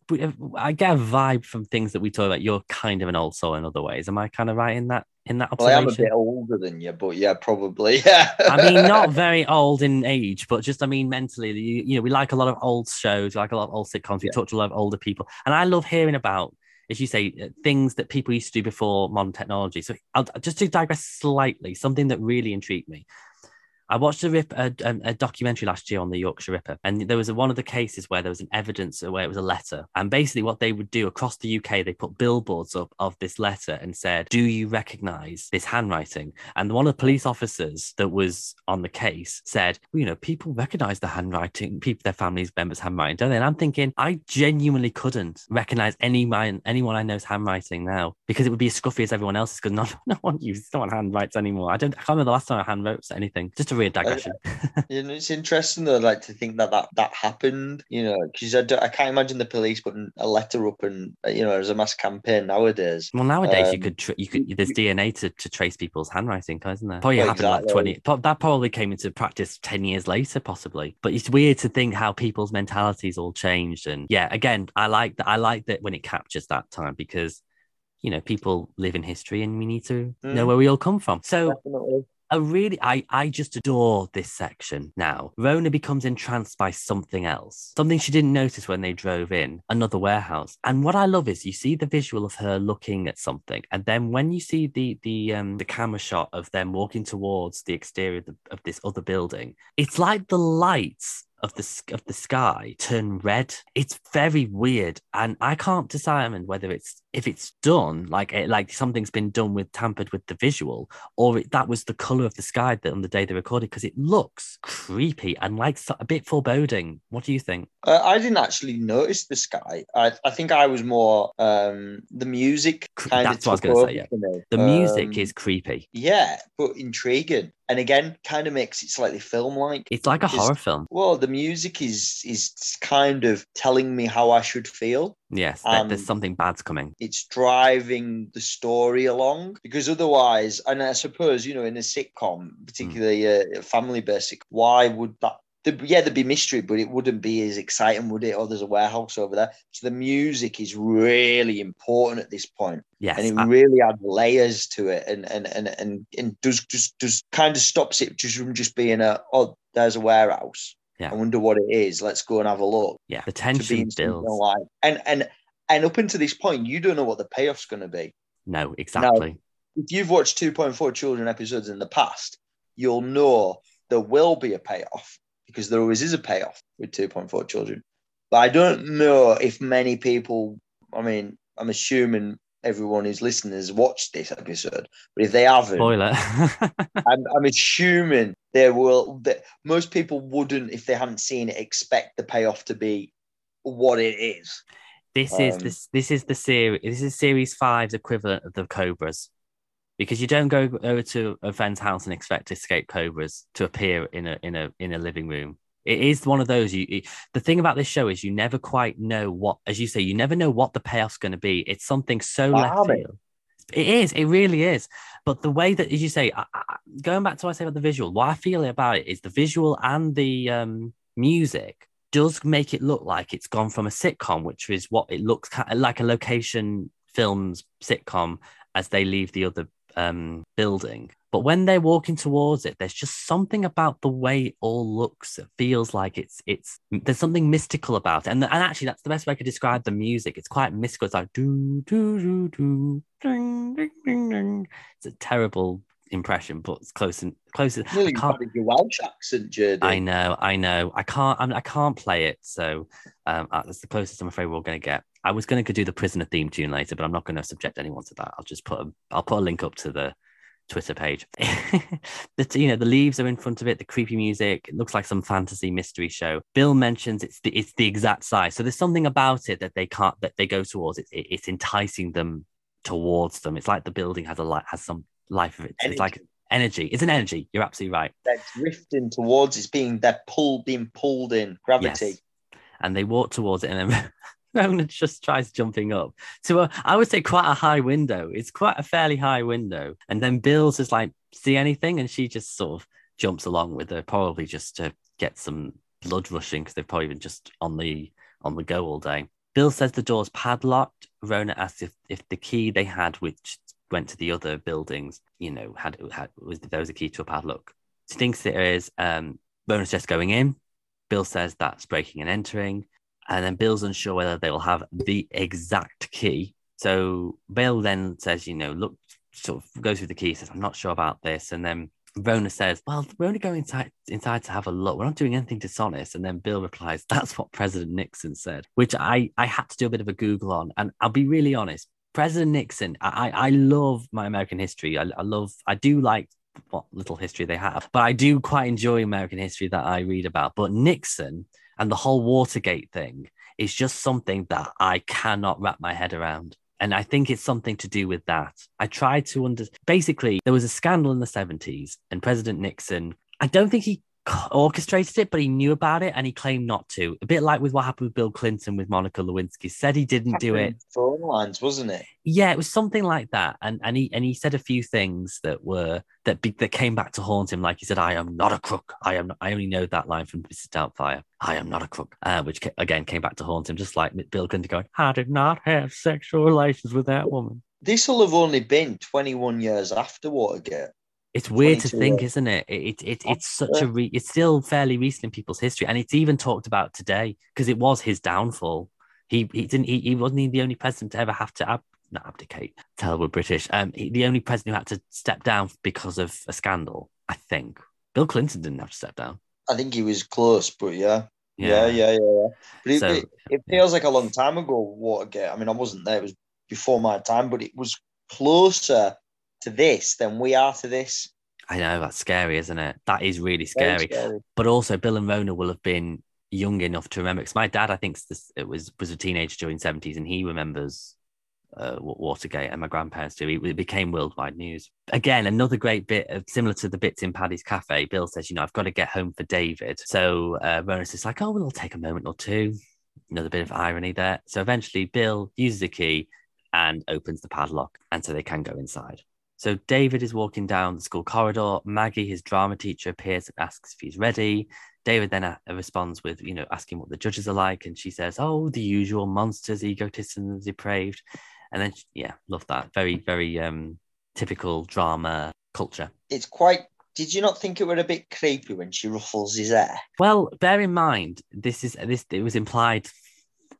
I get a vibe from things that we talk about. You're kind of an old soul in other ways. Am I kind of right in that in that observation? Well, I am a bit older than you, but yeah, probably. Yeah. I mean, not very old in age, but just I mean mentally. You, you know, we like a lot of old shows, we like a lot of old sitcoms. We yeah. talk to a lot of older people, and I love hearing about, as you say, things that people used to do before modern technology. So I'll, just to digress slightly, something that really intrigued me. I watched a, rip, a, a documentary last year on the Yorkshire Ripper, and there was a, one of the cases where there was an evidence where it was a letter. And basically what they would do across the U K, they put billboards up of this letter and said, do you recognise this handwriting? And one of the police officers that was on the case said, well, you know, people recognise the handwriting, people, their families, members' handwriting, don't they? And I'm thinking, I genuinely couldn't recognise any mine, anyone I know's handwriting now, because it would be as scruffy as everyone else's, because no, no one uses, no one handwrites anymore. I don't, I can't remember the last time I handwrote anything. Just a digression. You know, it's interesting though, like to think that that, that happened, you know, because I, I can't imagine the police putting a letter up and, you know, there's a mass campaign nowadays. Well, nowadays um, you could, tra- you could, there's D N A to, to trace people's handwriting, isn't there? Probably well, happened exactly. like twenty, that probably came into practice ten years later, possibly. But it's weird to think how people's mentalities all changed. And yeah, again, I like that. I like that when it captures that time, because, you know, people live in history and we need to mm. know where we all come from. So. Definitely. I really, I, I just adore this section now. Rona becomes entranced by something else, something she didn't notice when they drove in, another warehouse. And what I love is you see the visual of her looking at something. And then when you see the the um, the camera shot of them walking towards the exterior of, the, of this other building, it's like the lights of the of the sky turn red. It's very weird, and I can't determine whether it's if it's done like it, like something's been done with tampered with the visual, or it, that was the color of the sky that on the day they recorded, because it looks creepy and like a bit foreboding. What do you think? Uh, I didn't actually notice the sky. I, I think I was more um, the music. Kind That's of what I was going to say. Yeah, the um, music is creepy. Yeah, but intriguing. And again, kind of makes it slightly film-like. It's like a horror film. Well, the music is is kind of telling me how I should feel. Yes, um, there's something bad's coming. It's driving the story along, because otherwise, and I suppose, you know, in a sitcom, particularly mm. a family-based sitcom, why would that? Yeah, there'd be mystery, but it wouldn't be as exciting, would it? Oh, there's a warehouse over there. So the music is really important at this point. Yes, and it I... really adds layers to it, and and and and, and does just does kind of stops it just from just being a oh, there's a warehouse. Yeah. I wonder what it is. Let's go and have a look. Yeah, the tension builds. Like, and and and up until this point, you don't know what the payoff's going to be. No, exactly. Now, if you've watched two point four children episodes in the past, you'll know there will be a payoff, because there always is a payoff with two point four children. But I don't know if many people, I mean, I'm assuming everyone who's listening has watched this episode, but if they haven't, spoiler. I'm, I'm assuming they will. They, most people wouldn't, if they hadn't seen it, expect the payoff to be what it is. This um, is this this is the series. This is series five's equivalent of the Cobras, because you don't go over to a friend's house and expect escaped Cobras to appear in a in a in a living room. It is one of those. You, it, the thing about this show is you never quite know what, as you say, you never know what the payoff's going to be. It's something so left field. It is. It really is. But the way that, as you say, I, I, going back to what I say about the visual, what I feel about it is the visual and the um, music does make it look like it's gone from a sitcom, which is what it looks like, a location film's sitcom, as they leave the other um, building. But when they're walking towards it, there's just something about the way it all looks. It feels like it's, it's, there's something mystical about it. And, and actually, that's the best way I could describe the music. It's quite mystical. It's like, do, do, do, do, ding, ding, ding, ding. It's a terrible impression, but it's close and close. It's really part of your Welsh accent, Jodie. I know, I know. I can't, I, mean, I can't play it. So um, that's the closest I'm afraid we're going to get. I was going to do the Prisoner theme tune later, but I'm not going to subject anyone to that. I'll just put, a, I'll put a link up to the Twitter page. the, you know, the leaves are in front of it, the creepy music, it looks like some fantasy mystery show. Bill mentions it's the, it's the exact size. So there's something about it that they can't, that they go towards. It's, it, it's enticing them towards them. It's like the building has a light, has some life of it. Energy. It's like energy. It's an energy. You're absolutely right. They're drifting towards, it's being, they're pulled in, pulled in, gravity. Yes. And they walk towards it, and then Rona just tries jumping up to a, I would say, quite a high window. It's quite a fairly high window. And then Bill's just like, see anything? And she just sort of jumps along with her, probably just to get some blood rushing, because they've probably been just on the on the go all day. Bill says the door's padlocked. Rona asks if, if the key they had, which went to the other buildings, you know, had, had was there was a key to a padlock. She thinks there is. Um, Rona's just going in. Bill says that's breaking and entering. And then Bill's unsure whether they will have the exact key. So Bill then says, you know, look, sort of goes through the key, says, I'm not sure about this. And then Rona says, well, we're only going inside, inside to have a look. We're not doing anything dishonest. And then Bill replies, that's what President Nixon said, which I, I had to do a bit of a Google on. And I'll be really honest, President Nixon, I, I love my American history. I, I love, I do like what little history they have, but I do quite enjoy American history that I read about. But Nixon... and the whole Watergate thing is just something that I cannot wrap my head around. And I think it's something to do with that. I tried to under... Basically, there was a scandal in the seventies, and President Nixon, I don't think he orchestrated it, but he knew about it and he claimed not to. A bit like with what happened with Bill Clinton with Monica Lewinsky. Said he didn't do it. For all lines, wasn't it? Yeah, it was something like that. And and he and he said a few things that were that be, that came back to haunt him. Like he said, "I am not a crook. I am. Not, I only know that line from Missus Doubtfire. I am not a crook," uh, which again came back to haunt him. Just like Bill Clinton going, "I did not have sexual relations with that woman." This will have only been twenty-one years after Watergate. It's weird to think, years. Isn't it? It, it, it it's such a re- it's still fairly recent in people's history, and it's even talked about today because it was his downfall. He he didn't he, he wasn't the only president to ever have to ab- not abdicate. Tell we're British. Um, he, the only president who had to step down because of a scandal. I think Bill Clinton didn't have to step down. I think he was close, but yeah, yeah, yeah, yeah. yeah, yeah. But it, so, it, it feels yeah. like a long time ago. Watergate. I mean, I wasn't there. It was before my time, but it was closer to this than we are to this. I know, that's scary, isn't it? That is really scary. scary. But also, Bill and Rona will have been young enough to remember. Because my dad, I think, this, it was was a teenager during the seventies, and he remembers uh, Watergate, and my grandparents do. It became worldwide news. Again, another great bit, of, similar to the bits in Paddy's Cafe. Bill says, "You know, I've got to get home for David." So uh, Rona's just like, "Oh, well, it'll take a moment or two." Another bit of irony there. So eventually, Bill uses a key and opens the padlock, and so they can go inside. So David is walking down the school corridor. Maggie, his drama teacher, appears and asks if he's ready. David then a- responds with, you know, asking what the judges are like. And she says, oh, the usual monsters, egotists and depraved. And then, she, yeah, love that. Very, very um, typical drama culture. It's quite... Did you not think it were a bit creepy when she ruffles his hair? Well, bear in mind, this is this. It was implied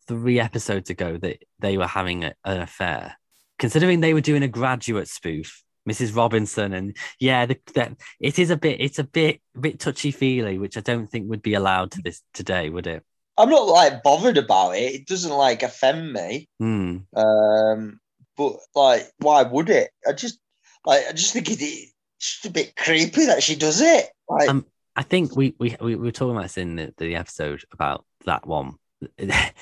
three episodes ago that they were having a, an affair. Considering they were doing a graduate spoof, Missus Robinson, and yeah, the, the, it is a bit, it's a bit, a bit touchy feely, which I don't think would be allowed to this today, would it? I'm not like bothered about it. It doesn't like offend me. Mm. Um, but like, why would it? I just like, I just think it's just a bit creepy that she does it. Like, um, I think we we we were talking about this in the, the episode about that one.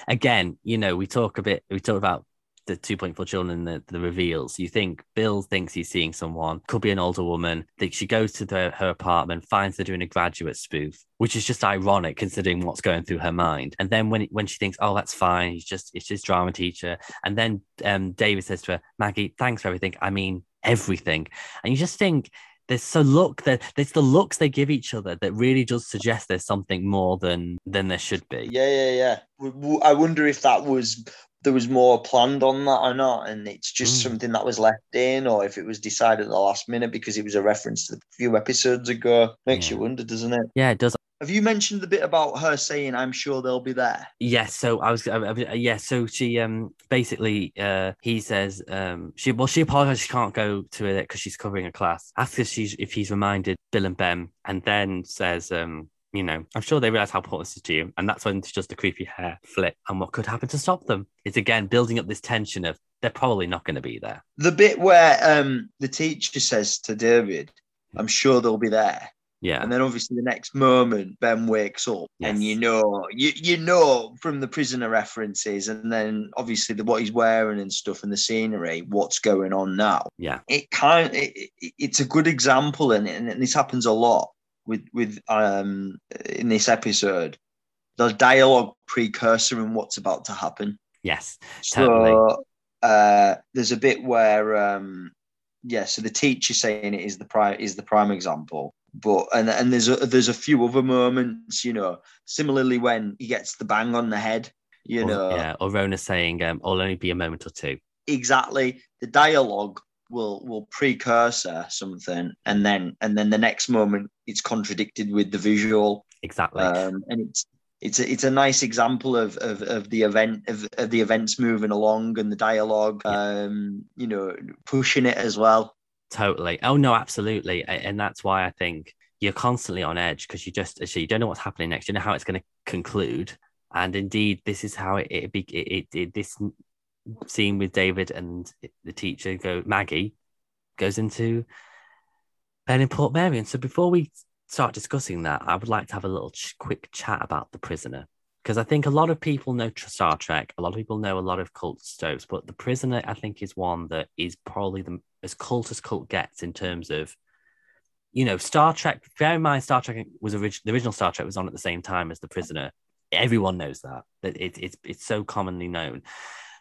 Again, you know, we talk a bit. We talk about the two point four children, the, the reveals. You think Bill thinks he's seeing someone, could be an older woman. That she goes to the, her apartment, finds her doing a graduate spoof, which is just ironic considering what's going through her mind. And then when when she thinks, oh, that's fine, he's just it's his drama teacher. And then um, David says to her, Maggie, thanks for everything. I mean, everything. And you just think there's so look that there's the looks they give each other that really does suggest there's something more than than there should be. Yeah, yeah, yeah. I wonder if that was. There was more planned on that or not, and it's just mm. something that was left in, or if it was decided at the last minute because it was a reference to a few episodes ago. Makes yeah. you wonder, doesn't it? Yeah, it does. Have you mentioned the bit about her saying, I'm sure they'll be there? Yes, yeah, so I was, I, I, yeah, so she um basically, uh, he says, um, she well, she apologised she can't go to it because she's covering a class. Asks if, she's, if he's reminded Bill and Ben, and then says, um, you know, I'm sure they realise how important this is to you. And that's when it's just the creepy hair flip. And what could happen to stop them? It's again building up this tension of they're probably not going to be there. The bit where um, the teacher says to David, I'm sure they'll be there. Yeah. And then obviously the next moment, Ben wakes up. Yes. And you know, you you know from the Prisoner references and then obviously the, what he's wearing and stuff and the scenery, what's going on now. Yeah. It kind it, it, it's a good example and, and, and this happens a lot. With with um in this episode, the dialogue precursor and what's about to happen. Yes, totally. So uh, there's a bit where um yeah, so the teacher saying it is the prime is the prime example, but and and there's a, there's a few other moments, you know, similarly when he gets the bang on the head, you or, know, yeah, or Rona saying um, "I'll only be a moment or two." Exactly, the dialogue will will precursor something and then and then the next moment it's contradicted with the visual. Exactly. Um, and it's it's a, it's a nice example of of, of the event of, of the events moving along and the dialogue yeah. um you know pushing it as well. Totally. Oh no, absolutely. And that's why I think you're constantly on edge because you just you don't know what's happening next. You know how it's going to conclude. And indeed this is how it it, it, it, it this scene with David and the teacher go Maggie goes into Ben in Portmeirion. So before we start discussing that, I would like to have a little ch- quick chat about The Prisoner because I think a lot of people know Star Trek, a lot of people know a lot of cult stoves, but The Prisoner I think is one that is probably the as cult as cult gets in terms of, you know, Star Trek. Bear in mind, Star Trek was original. The original Star Trek was on at the same time as The Prisoner. Everyone knows that that it, it's it's so commonly known.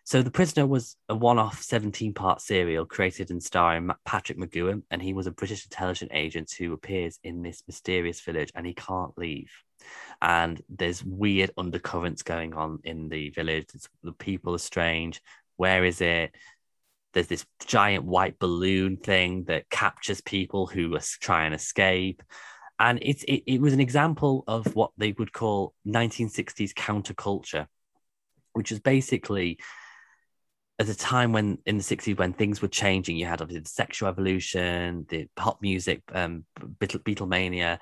So The Prisoner was a one-off seventeen-part serial created and starring Patrick McGoohan, and he was a British intelligence agent who appears in this mysterious village and he can't leave. And there's weird undercurrents going on in the village. It's, the people are strange. Where is it? There's this giant white balloon thing that captures people who are trying to escape. And it's, it, it was an example of what they would call nineteen sixties counterculture, which is basically... at a time when in the sixties when things were changing, you had obviously the sexual revolution, the pop music, um, Beatle- Beatlemania.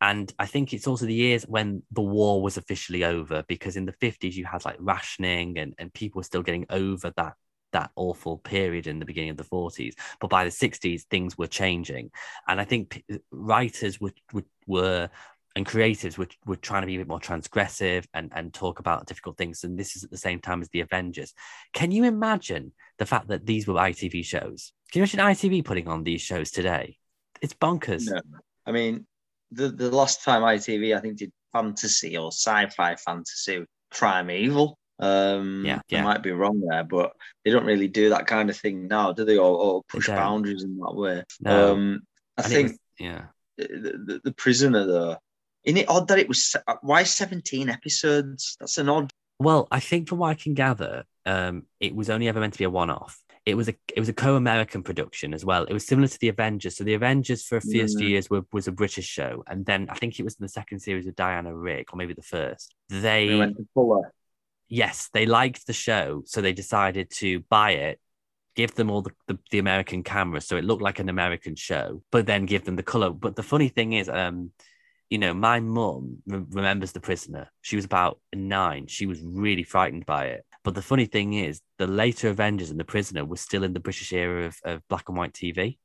And I think it's also the years when the war was officially over, because in the fifties you had like rationing and, and people were still getting over that, that awful period in the beginning of the forties. But by the sixties, things were changing. And I think p- writers were, were, were and creatives were, were trying to be a bit more transgressive and, and talk about difficult things. And this is at the same time as The Avengers. Can you imagine the fact that these were I T V shows? Can you imagine I T V putting on these shows today? It's bonkers. No. I mean, the, the last time I T V, I think, did fantasy or sci-fi fantasy, Primeval. Um, yeah, yeah. I might be wrong there, but they don't really do that kind of thing now, do they? Or, or push they boundaries in that way. No. Um, I and think it was, yeah. the, the, the Prisoner, though, isn't it odd that it was... Why seventeen episodes? That's an odd... Well, I think from what I can gather, um, it was only ever meant to be a one-off. It was a it was a co-American production as well. It was similar to The Avengers. So The Avengers for a few yeah. years were, was a British show. And then I think it was in the second series of Diana Rigg, or maybe the first. They, they went to Fuller. Yes, they liked the show, so they decided to buy it, give them all the, the, the American cameras, so it looked like an American show, but then give them the colour. But the funny thing is... um. you know, my mum re- remembers The Prisoner. She was about nine. She was really frightened by it. But the funny thing is, the later Avengers and The Prisoner were still in the British era of, of black and white T V.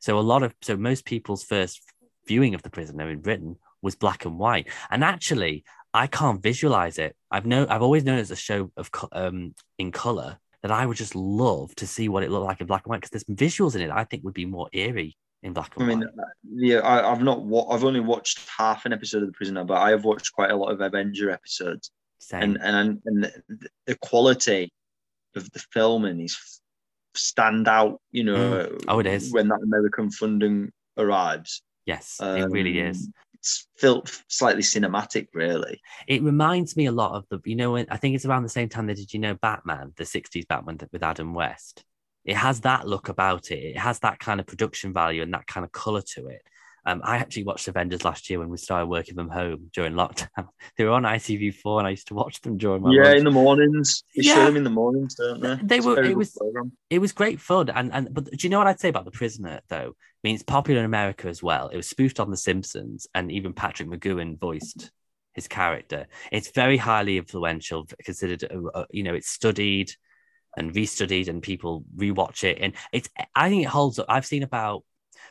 So a lot of, so most people's first viewing of The Prisoner in Britain was black and white. And actually, I can't visualize it. I've no, I've always known it as a show of um, in color, that I would just love to see what it looked like in black and white, because there's visuals in it I think would be more eerie in black and I mean, white. Yeah, I, I've not, wa- I've only watched half an episode of The Prisoner, but I have watched quite a lot of Avenger episodes. Same. And and and the quality of the filming is stand out, you know. Mm. Oh, it is. When that American funding arrives. Yes, um, it really is. It's felt slightly cinematic, really. It reminds me a lot of the, you know, I think it's around the same time that did you know Batman, the sixties Batman with Adam West. It has that look about it. It has that kind of production value and that kind of colour to it. Um, I actually watched Avengers last year when we started working from home during lockdown. They were on I T V four, and I used to watch them during my yeah lunch. in the mornings. They yeah. show them in the mornings, don't they? They it's were. It was. Program. It was great fun, and and but do you know what I'd say about The Prisoner though? I mean, it's popular in America as well. It was spoofed on The Simpsons, and even Patrick McGoohan voiced his character. It's very highly influential, considered. A, a, you know, it's studied and restudied, and people rewatch it, and it's. I think it holds up. I've seen about.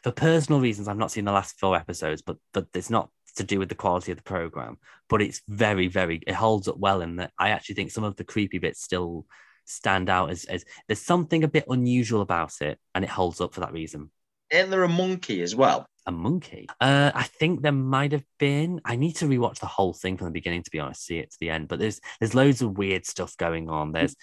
For personal reasons, I've not seen the last four episodes, but but it's not to do with the quality of the programme. But it's very, very... It holds up well in that I actually think some of the creepy bits still stand out as... as there's something a bit unusual about it, and it holds up for that reason. Ain't there a monkey as well? A monkey? Uh, I think there might have been. I need to rewatch the whole thing from the beginning, to be honest, see it to the end. But there's there's loads of weird stuff going on. There's...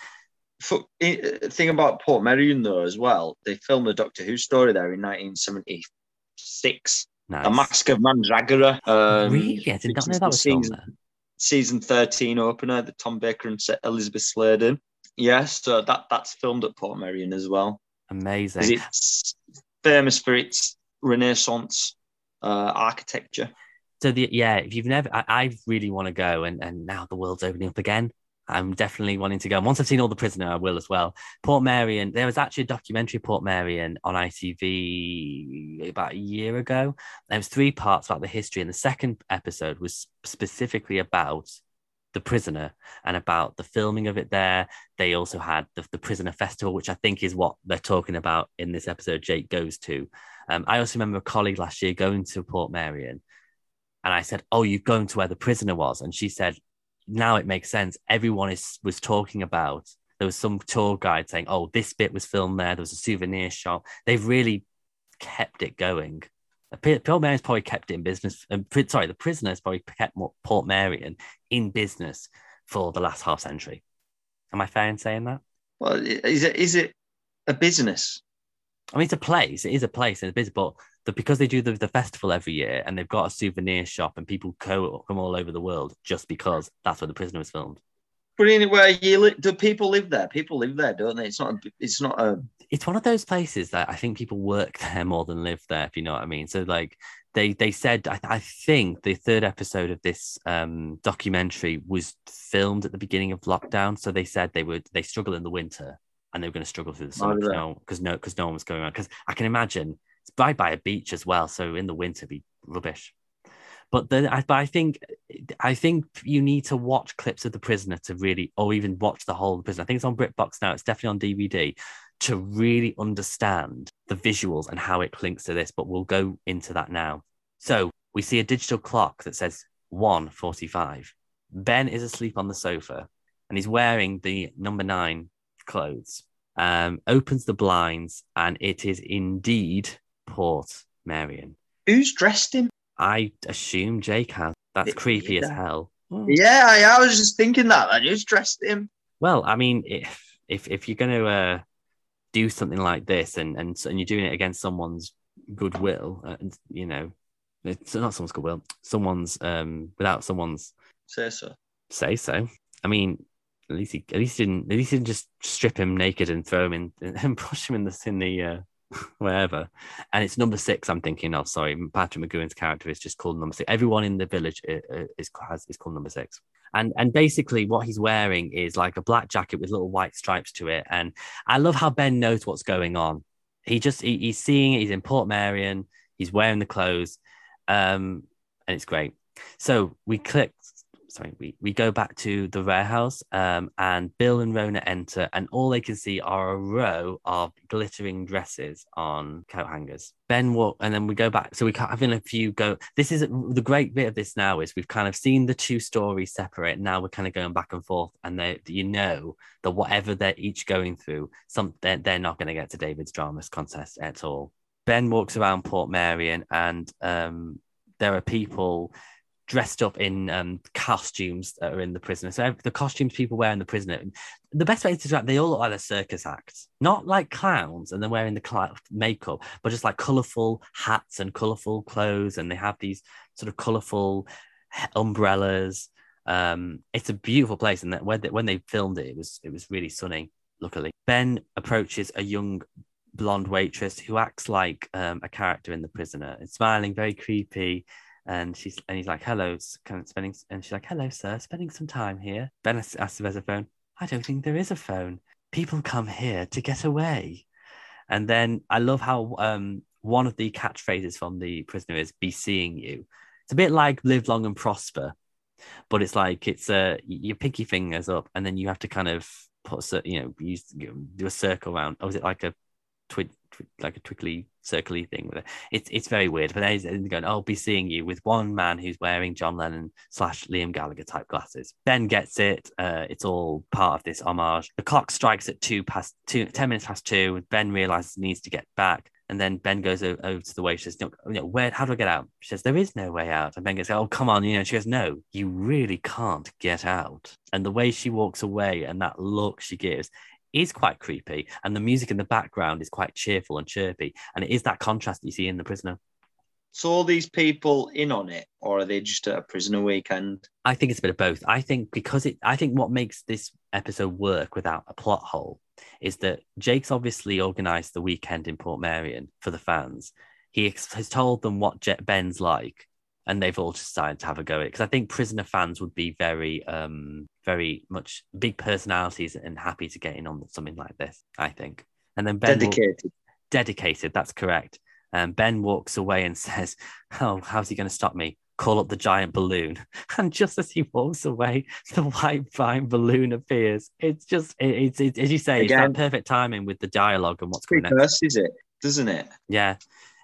For, thing about Portmeirion though as well, they filmed a Doctor Who story there in nineteen seventy-six. Nice. The Mask of Mandragora. Um, really? I did not know that was season, filmed there. Season thirteen opener that Tom Baker and Elizabeth Slade did. Yeah, so that, that's filmed at Portmeirion as well. Amazing. It's famous for its Renaissance uh, architecture. So the yeah, if you've never, I, I really want to go, and, and now the world's opening up again. I'm definitely wanting to go. And once I've seen all The Prisoner, I will as well. Portmeirion, there was actually a documentary Portmeirion on I T V about a year ago. There was three parts about the history, and the second episode was specifically about The Prisoner and about the filming of it there. They also had the, the Prisoner Festival, which I think is what they're talking about in this episode Jake goes to. Um, I also remember a colleague last year going to Portmeirion, and I said, oh, you're going to where The Prisoner was? And she said, now it makes sense. Everyone is was talking about, there was some tour guide saying, oh, this bit was filmed there. There was a souvenir shop. They've really kept it going. Portmeirion's probably kept it in business. Um, sorry, The Prisoner's probably kept Portmeirion in business for the last half century. Am I fair in saying that? Well, is it is it a business? I mean, it's a place. It is a place and a business, but the, because they do the, the festival every year and they've got a souvenir shop and people go from all over the world just because that's where The Prisoner was filmed. But anyway, you li- do people live there? People live there, don't they? It's not. A, it's not a. It's one of those places that I think people work there more than live there, if you know what I mean. So, like they they said, I, I think the third episode of this um, documentary was filmed at the beginning of lockdown. So they said they would they struggle in the winter. And they were going to struggle through the summer because no, because no, no one was going around. Because I can imagine it's right by a beach as well, so in the winter it'd be rubbish. But then, I, but I think, I think you need to watch clips of The Prisoner to really, or even watch the whole of The Prisoner. I think it's on BritBox now. It's definitely on D V D to really understand the visuals and how it links to this. But we'll go into that now. So we see a digital clock that says one forty-five. Ben is asleep on the sofa, and he's wearing the number nine clothes, um opens the blinds, and it is indeed Portmeirion. Who's dressed him? I assume Jake has. That's it, creepy yeah. as hell. Oh. Yeah, I, I was just thinking that. Like, who's dressed him? Well, I mean, if if, if you're going to uh, do something like this, and, and and you're doing it against someone's goodwill, uh, you know, it's not someone's goodwill, someone's um without someone's say so. Say so. I mean. At least he, at least he didn't, at least he didn't just strip him naked and throw him in and push him in the in the uh, wherever. And it's number six. I'm thinking of. Sorry, Patrick McGoohan's character is just called number six. Everyone in the village is has is called number six. And and basically, what he's wearing is like a black jacket with little white stripes to it. And I love how Ben knows what's going on. He just he, he's seeing it. He's in Portmeirion. He's wearing the clothes. Um, and it's great. So we click, sorry, we, we go back to the warehouse, um, and Bill and Rona enter, and all they can see are a row of glittering dresses on coat hangers. Ben walk, and then we go back. So we can't having a few go. This is the great bit of this now is we've kind of seen the two stories separate. Now we're kind of going back and forth, and they, you know, that whatever they're each going through, some they're, they're not going to get to David's dramas contest at all. Ben walks around Portmeirion, and um, there are people dressed up in um, costumes that are in The Prisoner. So the costumes people wear in The Prisoner, the best way to describe, they all look like a circus act, not like clowns, and they're wearing the cl- makeup, but just like colourful hats and colourful clothes, and they have these sort of colourful umbrellas. Um, it's a beautiful place, and that when they, when they filmed it, it was it was really sunny. Luckily, Ben approaches a young blonde waitress who acts like um, a character in The Prisoner. It's smiling, very creepy. And she's and he's like, hello, kind of spending, and she's like, hello, sir, spending some time here. Ben asks if there's a phone. I don't think there is a phone. People come here to get away. And then I love how um, one of the catchphrases from The Prisoner is, be seeing you. It's a bit like live long and prosper, but it's like, it's uh, your pinky fingers up, and then you have to kind of put, you know, use, you know, do a circle around. Or is it like a twig? Like a twiggly, circly thing with it. It's it's very weird. But then he's going, "I'll be seeing you," with one man who's wearing John Lennon slash Liam Gallagher type glasses. Ben gets it. Uh, it's all part of this homage. The clock strikes at two past two, ten minutes past two. And Ben realizes he needs to get back, and then Ben goes over, over to the waitress. No, you know, where? How do I get out? She says, "There is no way out." And Ben goes, "Oh, come on, you know." And she goes, "No, you really can't get out." And the way she walks away and that look she gives is quite creepy, and the music in the background is quite cheerful and chirpy, and it is that contrast that you see in The Prisoner. So all these people in on it, or are they just at a prisoner weekend? I think it's a bit of both. I think because it, I think what makes this episode work without a plot hole is that Jake's obviously organised the weekend in Portmeirion for the fans. He ex- has told them what Jet Ben's like, and they've all decided to have a go at it. Because I think Prisoner fans would be very, um, very much big personalities and happy to get in on something like this, I think. And then Ben... Dedicated. Walks, dedicated, that's correct. And Ben walks away and says, oh, how's he going to stop me? Call up the giant balloon. And just as he walks away, the white giant balloon appears. It's just, it's, it's as you say, Again, it's that perfect timing with the dialogue and what's going on. It reverses it, doesn't it? Yeah.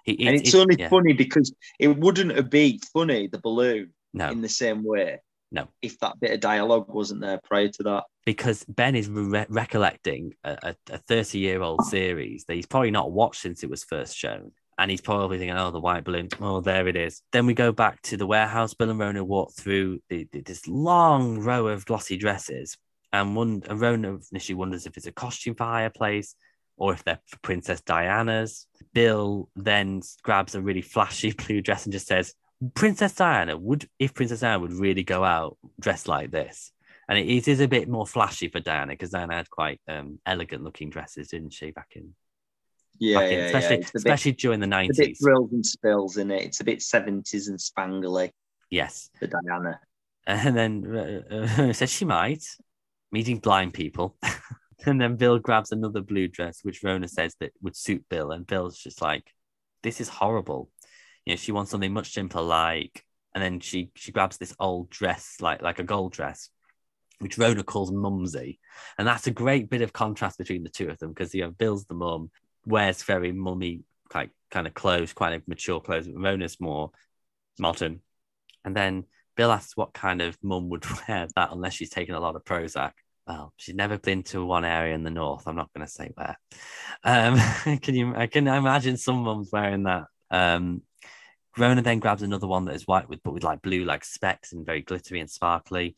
It, it, and it's it, only yeah. funny because it wouldn't have been funny, the balloon, no. in the same way no. if that bit of dialogue wasn't there prior to that. Because Ben is re- recollecting a thirty-year-old series that he's probably not watched since it was first shown. And he's probably thinking, oh, the white balloon, oh, there it is. Then we go back to the warehouse. Bill and Rona walk through the, the, this long row of glossy dresses. And, one, and Rona initially wonders if it's a costume for hire place, or if they're for Princess Diana's. Bill then grabs a really flashy blue dress and just says, Princess Diana, would if Princess Diana would really go out dressed like this. And it, it is a bit more flashy for Diana, because Diana had quite um, elegant-looking dresses, didn't she, back in... Yeah, back in, yeah, especially, yeah. Especially bit, during the nineties. It's a bit thrills and spills, isn't it? It's a bit seventies and spangly. Yes. For Diana. And then uh, uh, says she might. Meeting blind people. And then Bill grabs another blue dress, which Rona says that would suit Bill. And Bill's just like, this is horrible. You know, she wants something much simpler, like, and then she she grabs this old dress, like like a gold dress, which Rona calls mumsy. And that's a great bit of contrast between the two of them, because, you know, Bill's the mum, wears very mummy like, kind of clothes, quite a mature clothes, but Rona's more modern. And then Bill asks what kind of mum would wear that unless she's taken a lot of Prozac. Well, she's never been to one area in the north. I'm not going to say where. Um, can you? I can imagine some mum's wearing that. Um, Rona then grabs another one that is white with, but with like blue like specks and very glittery and sparkly.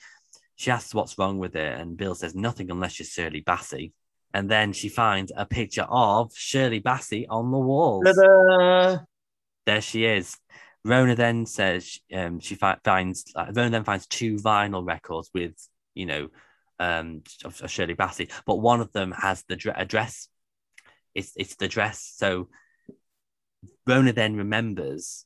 She asks what's wrong with it, and Bill says nothing unless you're Shirley Bassey. And then she finds a picture of Shirley Bassey on the wall. Ta-da! There she is. Rona then says um, she fi- finds. Uh, Rona then finds two vinyl records with, you know, Um, of Shirley Bassey, but one of them has the dre- a dress. It's it's the dress. So Rona then remembers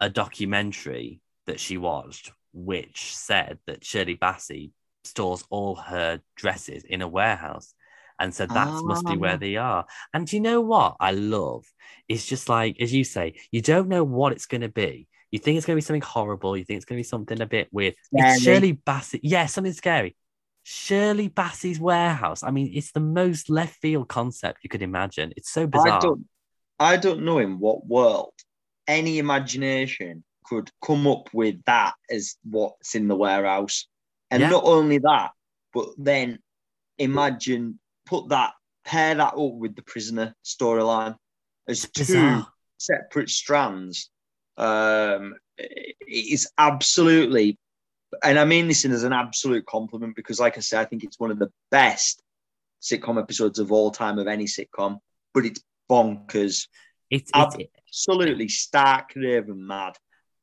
a documentary that she watched, which said that Shirley Bassey stores all her dresses in a warehouse, and so that oh. must be where they are. And do you know what I love? It's just like, as you say, you don't know what it's going to be. You think it's going to be something horrible. You think it's going to be something a bit weird. Scary. It's Shirley Bassey. Yeah, something scary. Shirley Bassey's warehouse. I mean, it's the most left field concept you could imagine. It's so bizarre. I don't, I don't know in what world any imagination could come up with that as what's in the warehouse. And yeah. not only that, but then imagine, put that, pair that up with the prisoner storyline as it's two bizarre. separate strands. Um, it is absolutely, and I mean this as an absolute compliment, because like I said, I think it's one of the best sitcom episodes of all time of any sitcom, but it's bonkers. It's, it's absolutely stark, raving mad.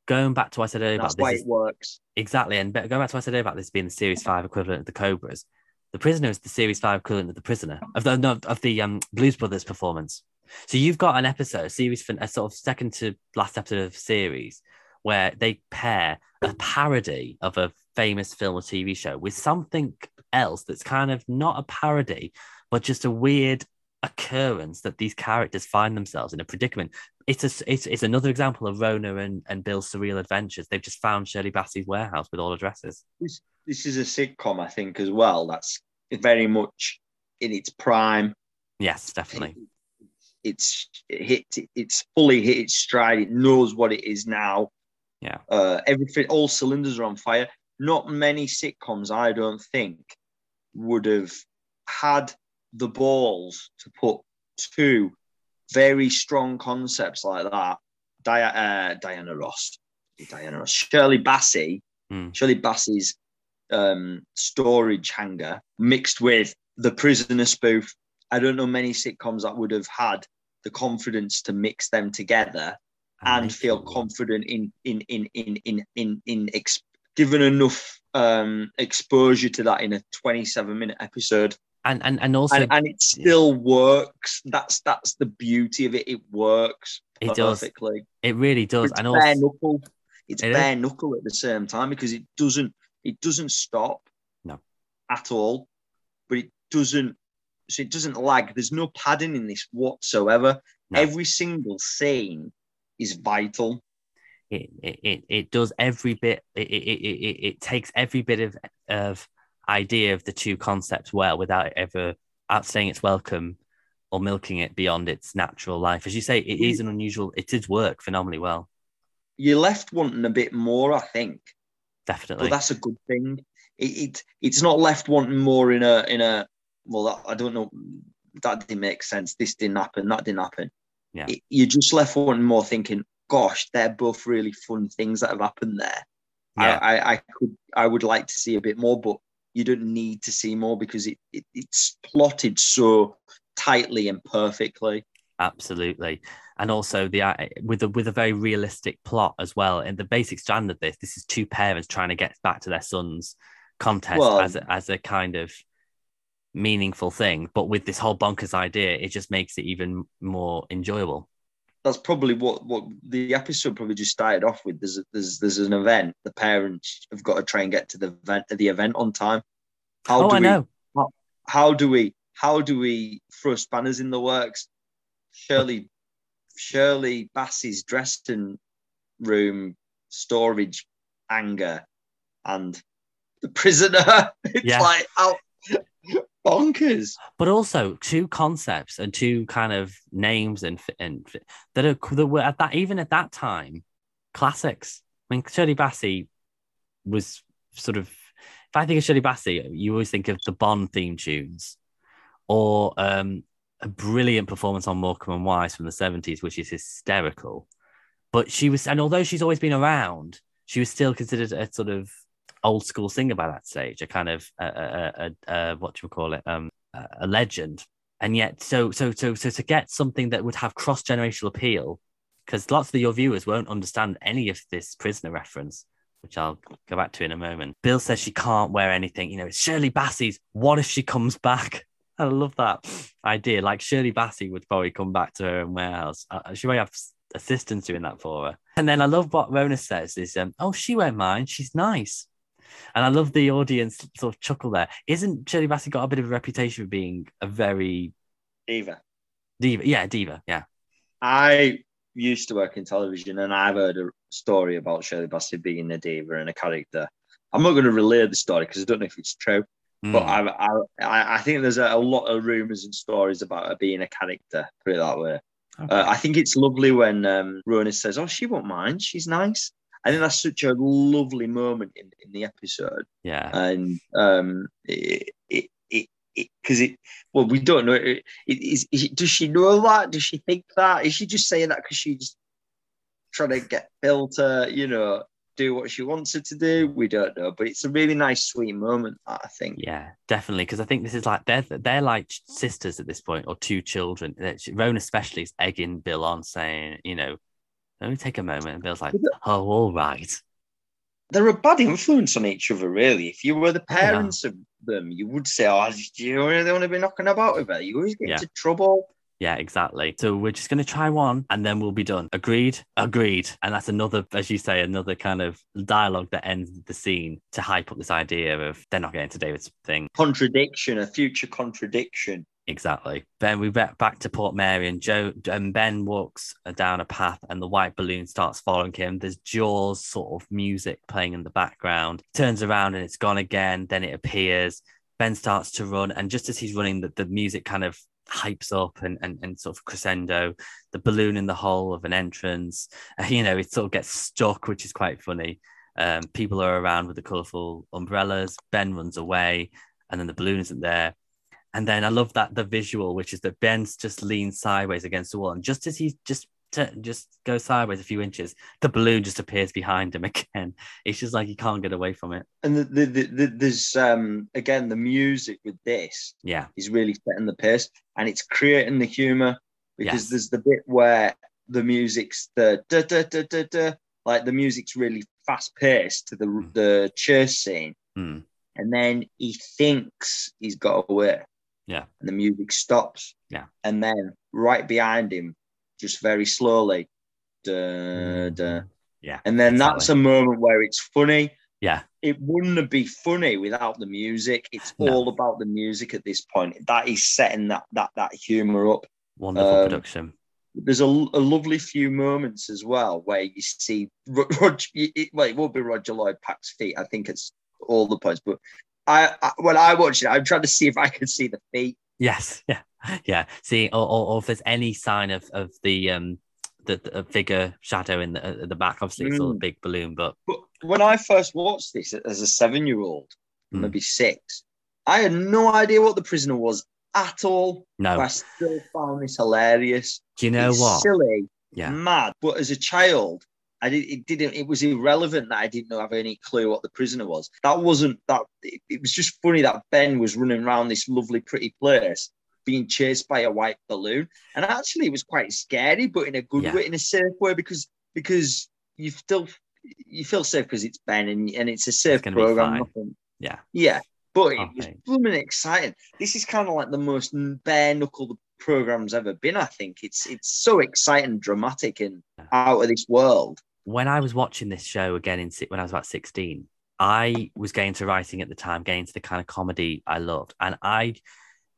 Going back to what I said earlier about this. That's why it works. Exactly, and going back to what I said earlier about this being the Series five equivalent of the Cobras, The Prisoner is the Series five equivalent of the Prisoner, of the, no, of the um, Blues Brothers performance. So you've got an episode, a series, a sort of second to last episode of the series, where they pair a parody of a famous film or T V show with something else that's kind of not a parody, but just a weird occurrence that these characters find themselves in a predicament. It's a, it's, it's another example of Rona and, and Bill's surreal adventures. They've just found Shirley Bassey's warehouse with all her dresses. This, this is a sitcom, I think, as well. That's very much in its prime. Yes, definitely. It's hit. It's fully hit its stride. It knows what it is now. Yeah. Uh, everything. All cylinders are on fire. Not many sitcoms, I don't think, would have had the balls to put two very strong concepts like that. Di- uh, Diana Ross, Diana Ross, Shirley Bassey, mm. Shirley Bassey's um, storage hangar mixed with the prisoner spoof. I don't know many sitcoms that would have had the confidence to mix them together and nice. feel confident in in in in in in in ex- given enough um, exposure to that in a twenty-seven minute episode. And and and also, and, and it still yeah. works. That's that's the beauty of it. It works. It perfectly. Does. It really does. It's and bare also, knuckle. It's it bare is. knuckle at the same time, because it doesn't it doesn't stop. No, at all. But it doesn't. So it doesn't lag. There's no padding in this whatsoever. No. Every single scene is vital. It it it does every bit. It it it it takes every bit of of idea of the two concepts well, without it ever outstaying its welcome or milking it beyond its natural life. As you say, it is an unusual. It did work phenomenally well. You're left wanting a bit more, I think. Definitely, but that's a good thing. It, it it's not left wanting more in a in a. Well, that, I don't know. That didn't make sense. This didn't happen. That didn't happen. Yeah, it, you're just left wanting more, thinking, "Gosh, they're both really fun things that have happened there." Yeah. I, I, I could, I would like to see a bit more, but you don't need to see more, because it, it it's plotted so tightly and perfectly. Absolutely, and also the with a with a very realistic plot as well. And the basic strand of this, this is two parents trying to get back to their son's contest well, as a, as a kind of meaningful thing, but with this whole bonkers idea, it just makes it even more enjoyable. That's probably what what the episode probably just started off with. There's a, there's there's an event. The parents have got to try and get to the event the event on time. How oh, do I we, know. How, how do we how do we throw spanners in the works? Shirley Shirley Bassey's dressing room storage anger and the prisoner. It's yeah. like how. Bonkers, but also two concepts and two kind of names and and that are that were at that even at that time classics. I mean, Shirley Bassey was sort of. If I think of Shirley Bassey, you always think of the Bond theme tunes, or um, a brilliant performance on Morecambe and Wise from the seventies, which is hysterical. But she was, and although she's always been around, she was still considered a sort of old school singer by that stage, a kind of a, a, a, a what do you call it, um, a legend, and yet so so so so to get something that would have cross generational appeal, because lots of your viewers won't understand any of this prisoner reference, which I'll go back to in a moment. Bill says she can't wear anything. You know, it's Shirley Bassey's. What if she comes back? I love that idea. Like Shirley Bassey would probably come back to her own warehouse. Uh, she might have assistants doing that for her. And then I love what Rona says is, um, "Oh, she won't mind. She's nice." And I love the audience sort of chuckle there. Isn't Shirley Bassey got a bit of a reputation for being a very... Diva. Diva, yeah, diva, yeah. I used to work in television, and I've heard a story about Shirley Bassey being a diva and a character. I'm not going to relay the story because I don't know if it's true, mm. but I, I I think there's a, a lot of rumours and stories about her being a character, put it that way. Okay. Uh, I think it's lovely when um, Rona says, oh, she won't mind, she's nice. I think that's such a lovely moment in, in the episode. Yeah. And um, it, it, it, because it, it, well, we don't know. It, it, is, is it, does she know that? Does she think that? Is she just saying that because she's trying to get Bill to, you know, do what she wants her to do? We don't know. But it's a really nice, sweet moment, I think. Yeah, definitely. Because I think this is like, they're, they're like sisters at this point, or two children. Rona especially is egging Bill on, saying, you know, let me take a moment. And Bill's like, oh, all right. They're a bad influence on each other, really. If you were the parents yeah. of them, you would say, oh, do you really want to be knocking about with her? You always get yeah. into trouble. Yeah, exactly. So we're just going to try one and then we'll be done. Agreed? Agreed. And that's another, as you say, another kind of dialogue that ends the scene to hype up this idea of they're not getting to David's thing. Contradiction, a future contradiction. Exactly. Then we went back to Portmeirion. Joe and Ben walks down a path and the white balloon starts following him. There's Jaws sort of music playing in the background. Turns around and it's gone again. Then it appears. Ben starts to run. And just as he's running, the, the music kind of hypes up and, and, and sort of crescendo. The balloon in the hole of an entrance. You know, it sort of gets stuck, which is quite funny. Um, people are around with the colourful umbrellas. Ben runs away and then the balloon isn't there. And then I love that the visual, which is that Ben's just leans sideways against the wall. And just as he just t- just goes sideways a few inches, the balloon just appears behind him again. It's just like he can't get away from it. And the, the, the, the, there's, um, again, the music with this yeah. is really setting the pace. And it's creating the humour because yes. there's the bit where the music's the da-da-da-da-da. Like the music's really fast-paced to the, mm. the chase scene. Mm. And then he thinks he's got away. Yeah. And the music stops. Yeah. And then right behind him, just very slowly. Duh, duh. Yeah. And then exactly. that's a moment where it's funny. Yeah. It wouldn't be funny without the music. It's no. all about the music at this point. That is setting that that that humor up. Wonderful um, production. There's a, a lovely few moments as well where you see Roger, it, well, it won't be Roger Lloyd-Pack's feet. I think it's all the points, but I, I, when I watched it, I'm trying to see if I can see the feet. Yes, yeah, yeah. See, or, or, or if there's any sign of of the um the, the figure shadow in the uh, the back. Obviously, it's mm. all a big balloon, but... but when I first watched this as a seven-year-old, mm. maybe six, I had no idea what The Prisoner was at all. No, but I still found this hilarious. Do you know it's what? Silly, yeah, mad. But as a child, I did, it didn't. It was irrelevant that I didn't have any clue what The Prisoner was. That wasn't that. It, it was just funny that Ben was running around this lovely, pretty place, being chased by a white balloon, and actually it was quite scary, but in a good yeah. way, in a safe way, because because you still you feel safe because it's Ben and and it's a safe it's program. Nothing, yeah, yeah. But okay. it was blooming exciting. This is kind of like the most bare knuckle program's ever been. I think it's it's so exciting, dramatic, and out of this world. When I was watching this show again, in when I was about sixteen, I was getting to writing at the time, getting to the kind of comedy I loved. And I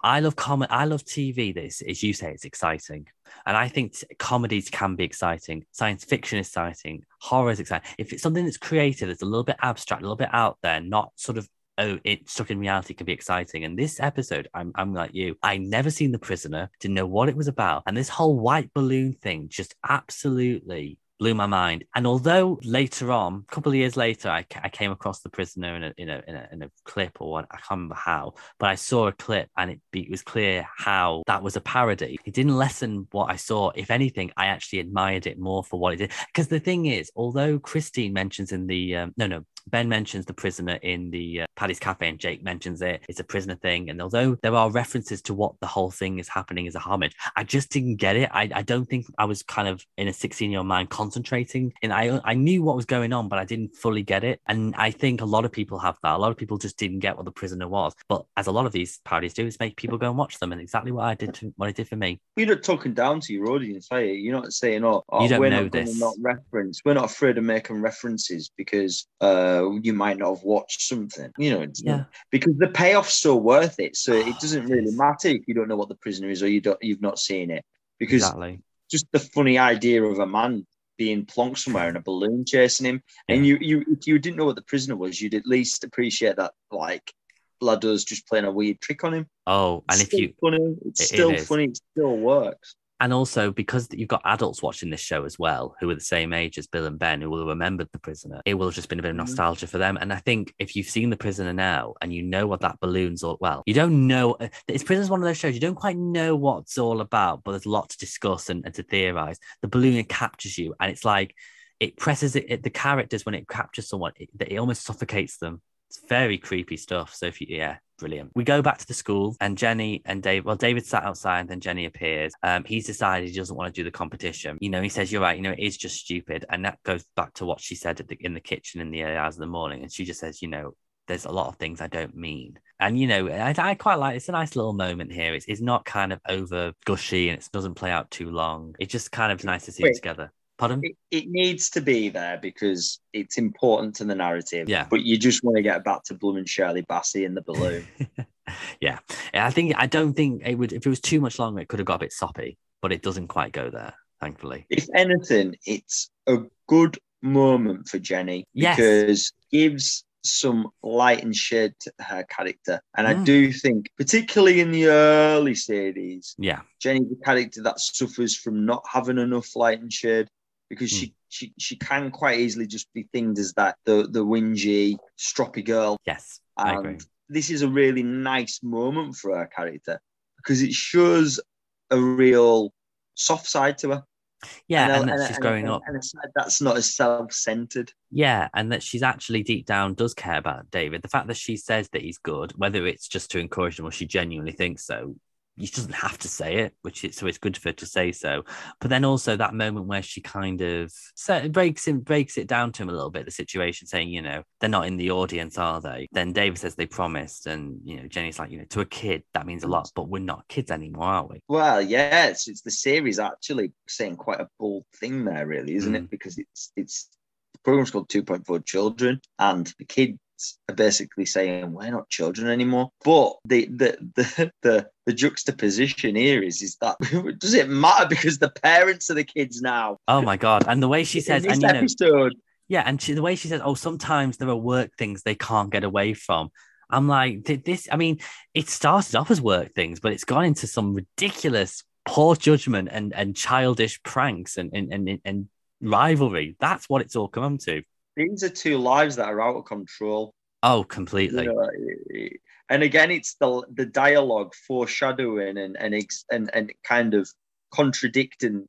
I love com- I love T V that, is, as you say, it's exciting. And I think t- comedies can be exciting. Science fiction is exciting. Horror is exciting. If it's something that's creative, it's a little bit abstract, a little bit out there, not sort of, oh, it's stuck in reality, can be exciting. And this episode, I'm I'm like you. I never seen The Prisoner, didn't know what it was about. And this whole white balloon thing just absolutely... blew my mind. And although later on, a couple of years later, I, I came across The Prisoner in a, in a in a in a clip or one, I can't remember how, but I saw a clip and it, it was clear how that was a parody. It didn't lessen what I saw. If anything, I actually admired it more for what it did. Because the thing is, although Christine mentions in the um, no no Ben mentions The Prisoner in the uh, Paddy's Cafe and Jake mentions it. It's a prisoner thing. And although there are references to what the whole thing is happening as a homage, I just didn't get it. I, I don't think I was kind of in a sixteen-year-old mind concentrating. And I I knew what was going on, but I didn't fully get it. And I think a lot of people have that. A lot of people just didn't get what The Prisoner was. But as a lot of these parodies do, is make people go and watch them. And exactly what I did, to, what it did for me. You're not talking down to your audience, are you? You're not saying, oh, oh you don't we're know not this. Not reference. We're not afraid of making references because... Uh, you might not have watched something, you know, yeah. because the payoff's so worth it. So oh, it doesn't really matter if you don't know what The Prisoner is or you don't, you've not seen it, because exactly. just the funny idea of a man being plonked somewhere in a balloon chasing him. Yeah. And you, you, if you didn't know what The Prisoner was, you'd at least appreciate that, like, Bladdo's just playing a weird trick on him. Oh, and if you... Funny. It's still funny. It still works. And also, because you've got adults watching this show as well, who are the same age as Bill and Ben, who will have remembered The Prisoner, it will have just been a bit of nostalgia for them. And I think if you've seen The Prisoner now and you know what that balloon's all... Well, you don't know... It's Prisoner's one of those shows, you don't quite know what it's all about, but there's a lot to discuss and, and to theorise. The balloon captures you, and it's like, it presses it, it the characters, when it captures someone, it, it almost suffocates them. It's very creepy stuff. So if you... Yeah. Brilliant. We go back to the school, and Jenny and Dave, well, David sat outside, and then Jenny appears. Um, he's decided he doesn't want to do the competition. You know, he says, "You're right, you know, it is just stupid." And that goes back to what she said at the, in the kitchen in the early hours of the morning. And she just says, you know, there's a lot of things I don't mean. And, you know, I, I quite like, it's a nice little moment here. It's, it's not kind of over gushy, and it doesn't play out too long. It's just kind of nice to see Wait. it together. It, it needs to be there because it's important to the narrative. Yeah. But you just want to get back to Bloom and Shirley Bassey in the balloon. Yeah. I think I don't think it would, if it was too much longer, it could have got a bit soppy, but it doesn't quite go there, thankfully. If anything, it's a good moment for Jenny because yes. gives some light and shade to her character. And mm. I do think, particularly in the early series, yeah. Jenny's a character that suffers from not having enough light and shade. Because she, mm. she she can quite easily just be thinged as that, the, the whingy, stroppy girl. Yes, and I agree. This is a really nice moment for her character because it shows a real soft side to her. Yeah, and, and that and, she's and, growing and, up. And a side that's not as self-centred. Yeah, and that she's actually deep down does care about David. The fact that she says that he's good, whether it's just to encourage him or she genuinely thinks so, she doesn't have to say it, which is, so it's good for her to say so. But then also that moment where she kind of breaks him, breaks it down to him a little bit, the situation, saying, you know, they're not in the audience, are they? Then David says they promised, and, you know, Jenny's like, you know, to a kid, that means a lot, but we're not kids anymore, are we? Well, yes, it's the series actually saying quite a bold thing there, really, isn't mm. it? Because it's, it's, the program's called two point four Children, and the kids are basically saying we're not children anymore. But the the the the, the juxtaposition here is is that does it matter because the parents are the kids now? Oh my god! And the way she says, and you know, yeah, and she, the way she says, oh, sometimes there are work things they can't get away from. I'm like, did this? I mean, it started off as work things, but it's gone into some ridiculous poor judgment and and childish pranks and and and, and rivalry. That's what it's all come to. These are two lives that are out of control. Oh, completely. You know, and again, it's the the dialogue foreshadowing and and ex, and, and kind of contradicting,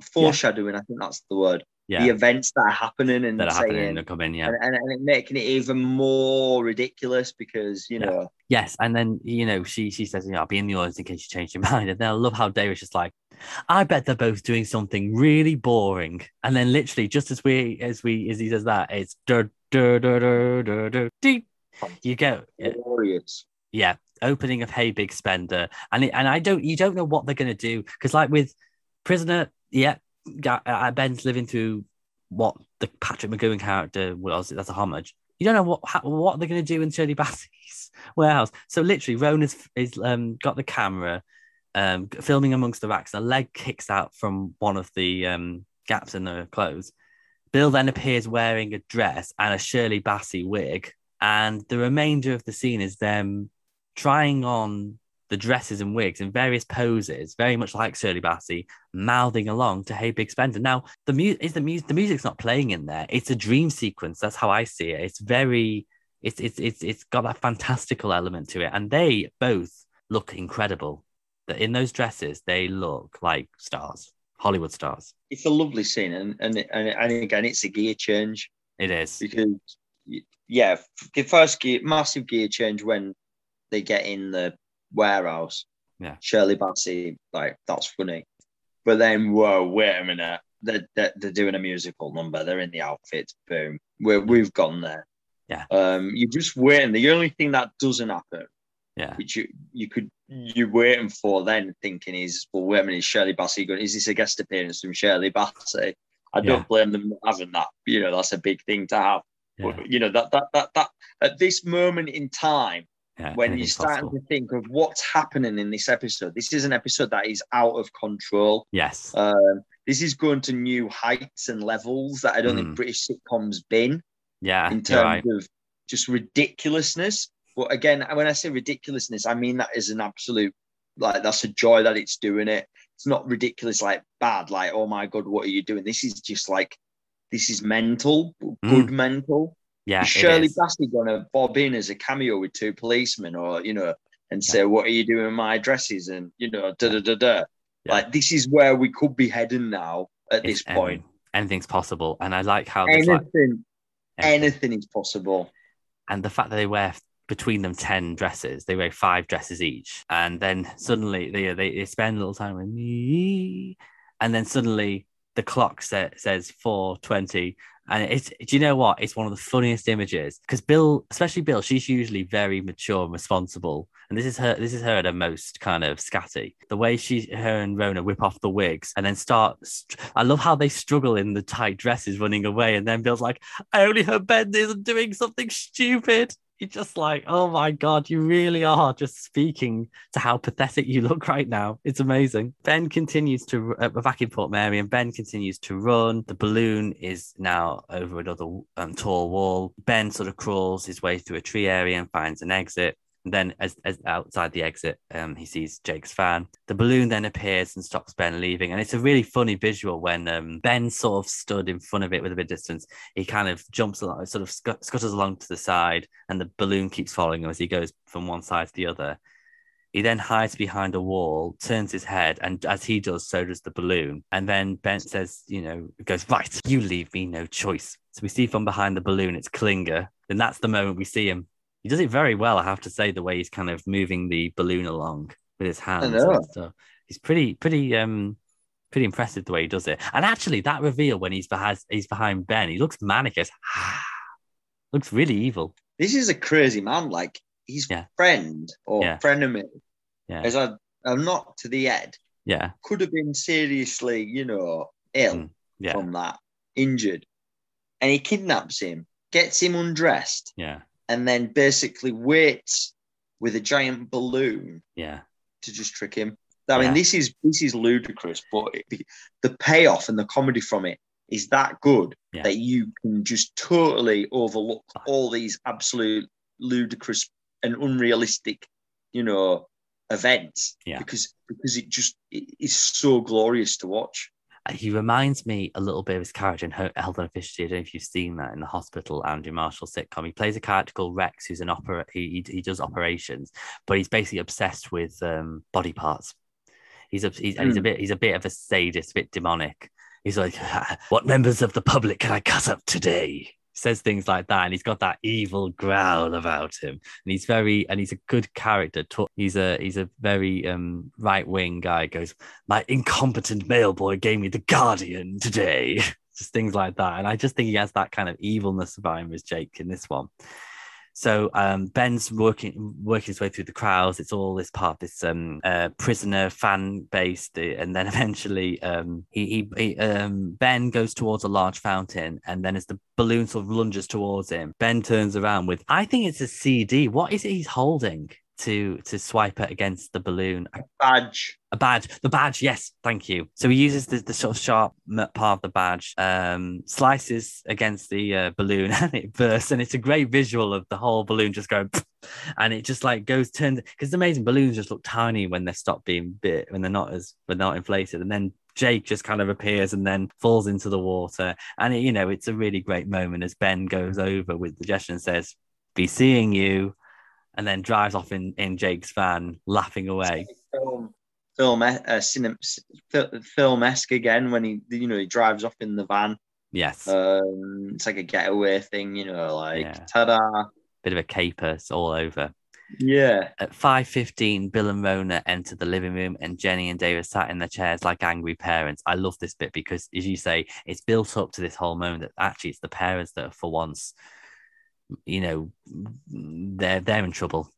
foreshadowing. Yeah. I think that's the word. Yeah. The events that are happening and that are saying, happening and coming, yeah, and, and, and making it even more ridiculous because you yeah. know. Yes, and then you know she she says, you know, I'll be in the audience in case you change your mind. And then I love how David's just like, I bet they're both doing something really boring. And then literally just as we as we as he says that, it's dur, dur, dur, dur, dur, dur, dee. You go. Glorious. Yeah. Opening of Hey Big Spender. And it, and I don't you don't know what they're gonna do. Because like with Prisoner, yeah, Ben's living through what the Patrick McGoohan character was, that's a homage. You don't know what how, what they're gonna do in Shirley Bassey's warehouse. So literally Rona's is um got the camera. Um, filming amongst the racks, a leg kicks out from one of the um, gaps in the clothes. Bill then appears wearing a dress and a Shirley Bassey wig, and the remainder of the scene is them trying on the dresses and wigs in various poses, very much like Shirley Bassey, mouthing along to Hey Big Spender. Now, the mu- is the, mu- the music's not playing in there. It's a dream sequence. That's how I see it. It's very... It's it's it's It's got that fantastical element to it, and they both look incredible. In those dresses, they look like stars, Hollywood stars. It's a lovely scene, and and and, and again, it's a gear change. It is because yeah, the first gear, massive gear change when they get in the warehouse. Yeah, Shirley Bassey, like that's funny, but then whoa, wait a minute, they're they're, they're doing a musical number. They're in the outfits. Boom, we're, we've gone there. Yeah, um, you're just waiting. The only thing that doesn't happen. Yeah. Which you, you could, you're waiting for then thinking is, well, wait a minute, is Shirley Bassey going, is this a guest appearance from Shirley Bassey? I don't yeah. blame them for having that. You know, that's a big thing to have. Yeah. But, you know, that, that, that, that, at this moment in time, Yeah, when you're starting possible. to think of what's happening in this episode, this is an episode that is out of control. Yes. Um, this is going to new heights and levels that I don't mm. think British sitcoms been. Yeah. In terms right. of just ridiculousness. But again, when I say ridiculousness, I mean that is an absolute, like, that's a joy that it's doing it. It's not ridiculous, like bad, like, oh my God, what are you doing? This is just like, this is mental, mm. good mental. Yeah, Shirley Bassey gonna bob in as a cameo with two policemen, or you know, and yeah. say, "What are you doing in my dresses?" And you know, da da da da. Yeah. Like, this is where we could be heading now at it's, this point. Um, anything's possible, and I like how anything, like, anything, anything is possible. And the fact that they wear between them ten dresses, they wear five dresses each, and then suddenly they they, they spend a little time with me, and then suddenly the clock sa- says four twenty. And it's, do you know what? It's one of the funniest images because Bill, especially Bill, she's usually very mature and responsible. And this is her, this is her at her most kind of scatty. The way she, her and Rona whip off the wigs and then start. I love how they struggle in the tight dresses running away. And then Bill's like, I only hope Ben isn't doing something stupid. You're just like, oh my God, you really are just speaking to how pathetic you look right now. It's amazing. Ben continues to, uh, we're back in Portmeirion, and Ben continues to run. The balloon is now over another um, tall wall. Ben sort of crawls his way through a tree area and finds an exit. And then as, as outside the exit, um, he sees Jake's van. The balloon then appears and stops Ben leaving. And it's a really funny visual when um, Ben sort of stood in front of it with a bit of distance. He kind of jumps along, sort of sc- scuttles along to the side, and the balloon keeps following him as he goes from one side to the other. He then hides behind a wall, turns his head, and as he does, so does the balloon. And then Ben says, you know, goes, right, you leave me no choice. So we see from behind the balloon, it's Klinger. Then that's the moment we see him. He does it very well, I have to say, the way he's kind of moving the balloon along with his hands and stuff. He's pretty, pretty, um, pretty impressive the way he does it. And actually, that reveal when he's behind, he's behind Ben, he looks manic as ah, looks really evil. This is a crazy man. Like, he's yeah. friend or yeah. frenemy. Yeah. As I, I'm not to the head. Yeah. Could have been seriously, you know, ill mm, yeah. from that, injured, and he kidnaps him, gets him undressed. Yeah. And then basically waits with a giant balloon yeah. to just trick him. I mean, yeah. this is this is ludicrous, but it, the payoff and the comedy from it is that good yeah. that you can just totally overlook all these absolute ludicrous and unrealistic, you know, events yeah. because because it just it is so glorious to watch. He reminds me a little bit of his character in Health and Efficiency. I don't know if you've seen that in the hospital, Andrew Marshall sitcom. He plays a character called Rex, who's an opera. He he does operations, but he's basically obsessed with um, body parts. He's a, he's, mm. he's a bit he's a bit of a sadist, a bit demonic. He's like, what members of the public can I cut up today? Says things like that, and he's got that evil growl about him, and he's very and he's a good character. He's a he's a very um, right wing guy. Goes, my incompetent mail boy gave me the Guardian today, just things like that. And I just think he has that kind of evilness about him as Jake in this one. So um, Ben's working working his way through the crowds. It's all this part, this um, uh, prisoner fan base, and then eventually um, he, he, he um, Ben goes towards a large fountain, and then as the balloon sort of lunges towards him, Ben turns around with, I think it's a C D. What is it he's holding to to swipe it against the balloon? A badge. A badge. The badge. Yes, thank you. So he uses the, the sort of sharp part of the badge, um, slices against the uh, balloon, and it bursts. And it's a great visual of the whole balloon just going, and it just like goes turned. Because it's amazing, balloons just look tiny when they stop being bit, when they're not as when they're not inflated, and then Jake just kind of appears and then falls into the water. And it, you know, it's a really great moment as Ben goes over with the gesture and says, "Be seeing you." And then drives off in, in Jake's van, laughing away. Film, film, uh, cinem, film-esque again when he, you know, he drives off in the van. Yes, um, it's like a getaway thing, you know, like yeah. ta-da, bit of a caper, it's all over. Yeah. At five fifteen, Bill and Rona enter the living room, and Jenny and David sat in their chairs like angry parents. I love this bit because, as you say, it's built up to this whole moment that actually it's the parents that are for once, you know, they're they're in trouble.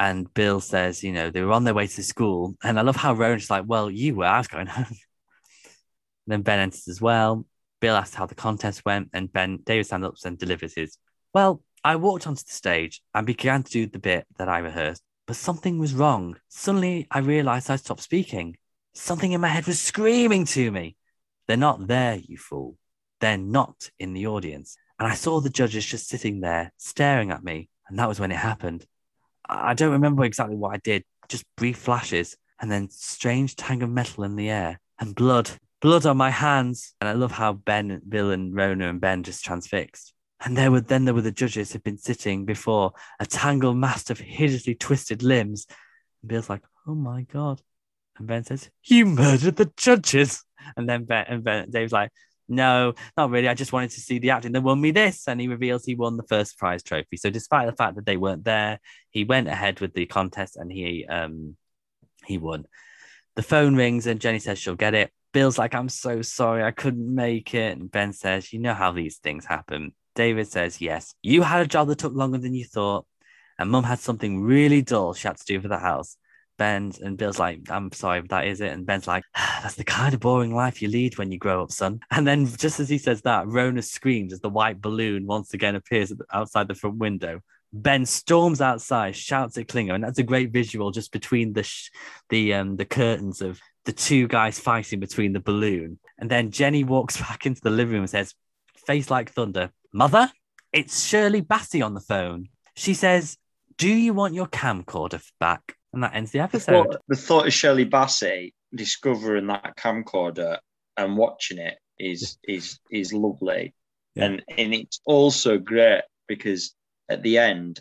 And Bill says, you know, they were on their way to school. And I love how Rona's like, well, you were, I was going home. Then Ben enters as well. Bill asks how the contest went, and Ben David stands up and delivers his, well, I walked onto the stage and began to do the bit that I rehearsed, but something was wrong. Suddenly, I realised I stopped speaking. Something in my head was screaming to me, "They're not there, you fool. They're not in the audience." And I saw the judges just sitting there, staring at me, and that was when it happened. I don't remember exactly what I did, just brief flashes, and then strange tang of metal in the air, and blood, blood on my hands. And I love how Ben, Bill and Rona and Ben just transfixed. And there were, then there were the judges who'd been sitting before, a tangled mass of hideously twisted limbs. And Bill's like, "Oh my God." And Ben says, "You murdered the judges." And then Ben, and Ben, Dave's like, "No, not really. I just wanted to see the acting that won me this." And he reveals he won the first prize trophy. So despite the fact that they weren't there, he went ahead with the contest and he um he won. The phone rings and Jenny says she'll get it. Bill's like, "I'm so sorry, I couldn't make it." And Ben says, "You know how these things happen." David says, "Yes, you had a job that took longer than you thought. And Mum had something really dull she had to do for the house." Ben and Bill's like, "I'm sorry, but that is it." And Ben's like, "That's the kind of boring life you lead when you grow up, son." And then just as he says that, Rona screams as the white balloon once again appears outside the front window. Ben storms outside, shouts at Klinger, and that's a great visual just between the sh- the um, the curtains of the two guys fighting between the balloon. And then Jenny walks back into the living room and says, face like thunder, "Mother, it's Shirley Bassey on the phone." She says, "Do you want your camcorder back?" And that ends the episode. The thought, the thought of Shirley Bassey discovering that camcorder and watching it is is is lovely. Yeah. And and it's also great because at the end,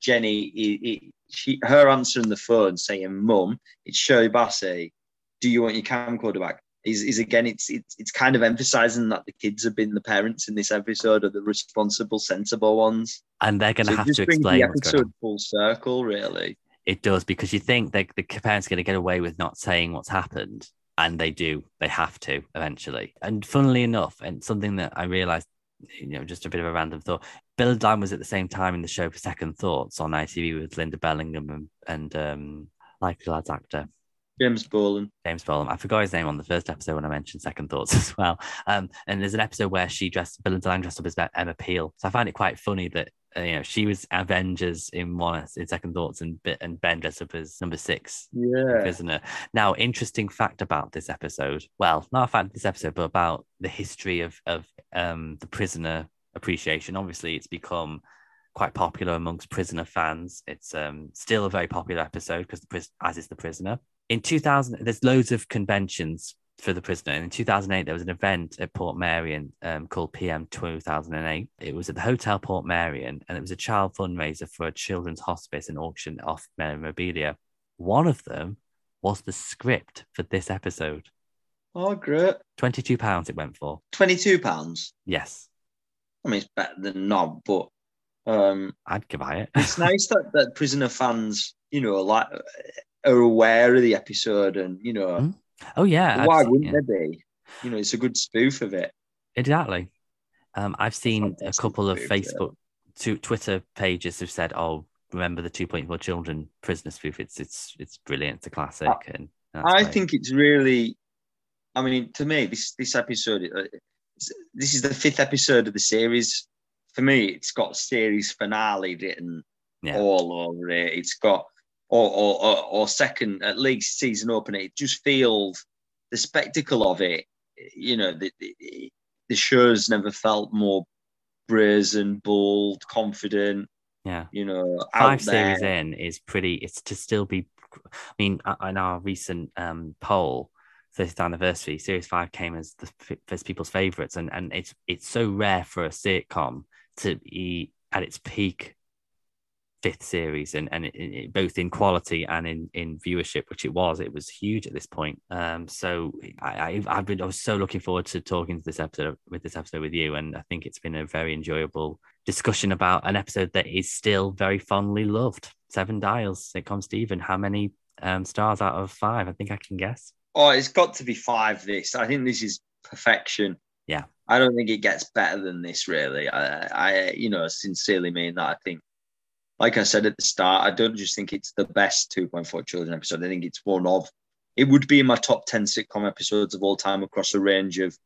Jenny, it, it, she, her answering the phone saying, "Mum, it's Shirley Bassey. Do you want your camcorder back?" Is is again, it's it's it's kind of emphasising that the kids have been the parents in this episode, are the responsible, sensible ones, and they're going to so have to explain. It just brings the episode full circle, really. It does, because you think they, the parents are going to get away with not saying what's happened, and they do. They have to eventually. And funnily enough, and something that I realised, you know, just a bit of a random thought, Bill and Dan was at the same time in the show for Second Thoughts on I T V with Linda Bellingham and, and um, Likely Lads actor. James Bolan. James Bolan. I forgot his name on the first episode when I mentioned Second Thoughts as well. Um, and there's an episode where she dressed, Bill and Dan dressed up as Emma Peel. So I find it quite funny that, you know, she was Avengers in one in Second Thoughts, and and Ben dressed up as number six, yeah, prisoner. Now, interesting fact about this episode. Well, not a fact of this episode, but about the history of of um, the Prisoner appreciation. Obviously, it's become quite popular amongst Prisoner fans. It's um, still a very popular episode because the pris- as is the Prisoner. In two thousand, there's loads of conventions for the Prisoner. And in two thousand eight, there was an event at Portmeirion um, called P M two thousand eight. It was at the Hotel Portmeirion, and it was a child fundraiser for a children's hospice and auction off memorabilia. One of them was the script for this episode. Oh, great. twenty-two pounds it went for. twenty-two pounds? Yes. I mean, it's better than not, but... Um, I'd give it. It's nice that, that Prisoner fans, you know, like... are aware of the episode and, you know... Mm. Oh, yeah. Why wouldn't yeah. they be? You know, it's a good spoof of it. Exactly. Um, I've seen a couple of Facebook, to Twitter pages who've said, "Oh, remember the two point four children Prisoner spoof? It's it's it's brilliant. It's a classic." I, and I great. think it's really... I mean, to me, this, this episode... This is the fifth episode of the series. For me, it's got series finale written yeah. all over it. It's got... Or, or, or, or second, at least season opener. It just feels the spectacle of it. You know, the, the the show's never felt more brazen, bold, confident. Yeah, you know, five series in is pretty. It's to still be. I mean, in our recent um, poll, fifth anniversary, series five came as the first people's favourites, and and it's it's so rare for a sitcom to be at its peak. Fifth series and and it, it, both in quality and in in viewership, which it was it was huge at this point. Um so I, I I've been I was so looking forward to talking to this episode with this episode with you, and I think it's been a very enjoyable discussion about an episode that is still very fondly loved. Seven Dials, Sitcom Steven. How many um stars out of five? I think I can guess. Oh, it's got to be five. This I think this is perfection. Yeah, I don't think it gets better than this, really. I I you know, sincerely mean that. I think, like I said at the start, I don't just think it's the best two point four children episode. I think it's one of, it would be in my top ten sitcom episodes of all time across a range of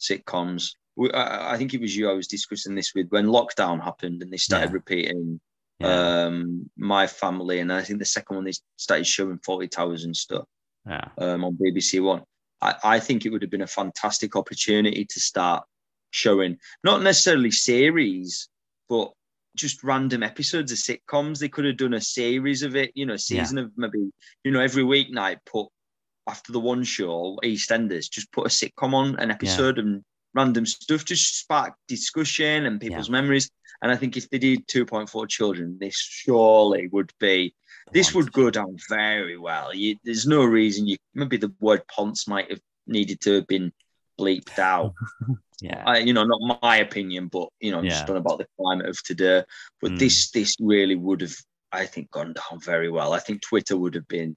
sitcoms. I think it was you I was discussing this with when lockdown happened and they started yeah. repeating yeah. um My Family, and I think the second one they started showing forty Towers and stuff yeah. um, on B B C One. I, I think it would have been a fantastic opportunity to start showing not necessarily series, but just random episodes of sitcoms. They could have done a series of it, you know, a season yeah. of maybe, you know, every weeknight put after the one show, EastEnders, just put a sitcom on an episode yeah. and random stuff just spark discussion and people's yeah. memories. And I think if they did two point four Children, this surely would be, this would go down very well. You, there's no reason you, maybe the word ponce might have needed to have been bleeped out. yeah. I, you know, not my opinion, but, you know, I'm yeah. just talking about the climate of today. But mm. this, this really would have, I think, gone down very well. I think Twitter would have been,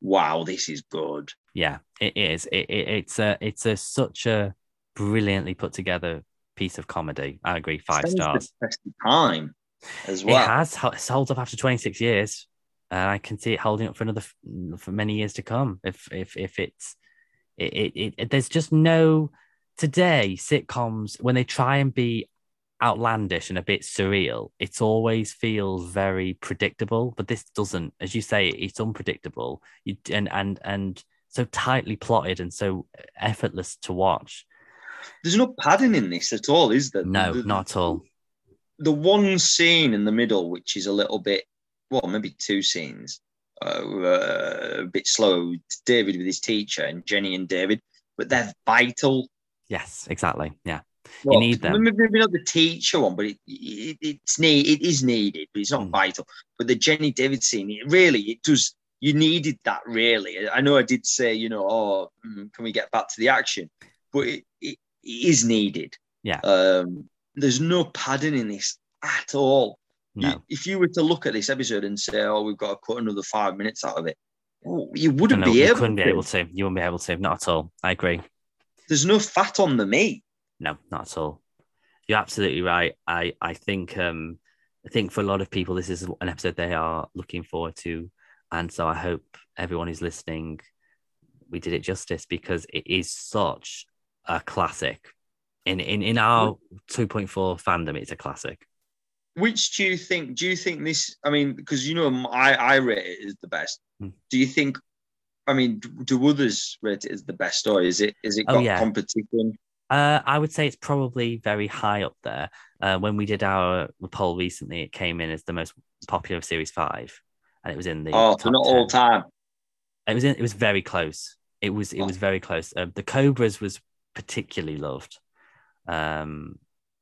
wow, this is good. Yeah, it is. It, it, it's a, it's a such a brilliantly put together piece of comedy. I agree, five stars. The best time as well. It has. It's held up after twenty-six years, and I can see it holding up for another for many years to come. If if if it's it it, it there's just no today sitcoms when they try and be outlandish and a bit surreal, it always feels very predictable, but this doesn't, as you say, it's unpredictable you, and and and so tightly plotted and so effortless to watch. There's no padding in this at all, is there? No, the, not at all. The one scene in the middle, which is a little bit, well, maybe two scenes, uh, uh, a bit slow, David with his teacher and Jenny and David, but they're vital. Yes, exactly, yeah. Well, you need them. Maybe not the teacher one, but it, it it's need it is needed, but it's not mm. vital. But the Jenny David scene, it really, it does. You needed that, really. I know I did say, you know, oh, can we get back to the action? But it, it, it is needed. Yeah. Um, there's no padding in this at all. No. You, if you were to look at this episode and say, oh, we've got to cut another five minutes out of it, well, you wouldn't know, be you able. You couldn't to. be able to. You wouldn't be able to. Not at all. I agree. There's no fat on the meat. No, not at all. You're absolutely right. I, I think um I think for a lot of people this is an episode they are looking forward to, and so I hope everyone who's listening, we did it justice, because it is such a classic. In in, in our two point four fandom, it's a classic. Which do you think? Do you think this? I mean, because you know, I I rate it as the best. Mm. Do you think? I mean, do others rate it as the best, or is it is it got oh, yeah. competition? Uh, I would say it's probably very high up there. Uh, when we did our poll recently, it came in as the most popular of Series Five, and it was in the oh, top not ten. All time. It was in, it was very close. It was it oh. was very close. Uh, the Cobras was particularly loved, um,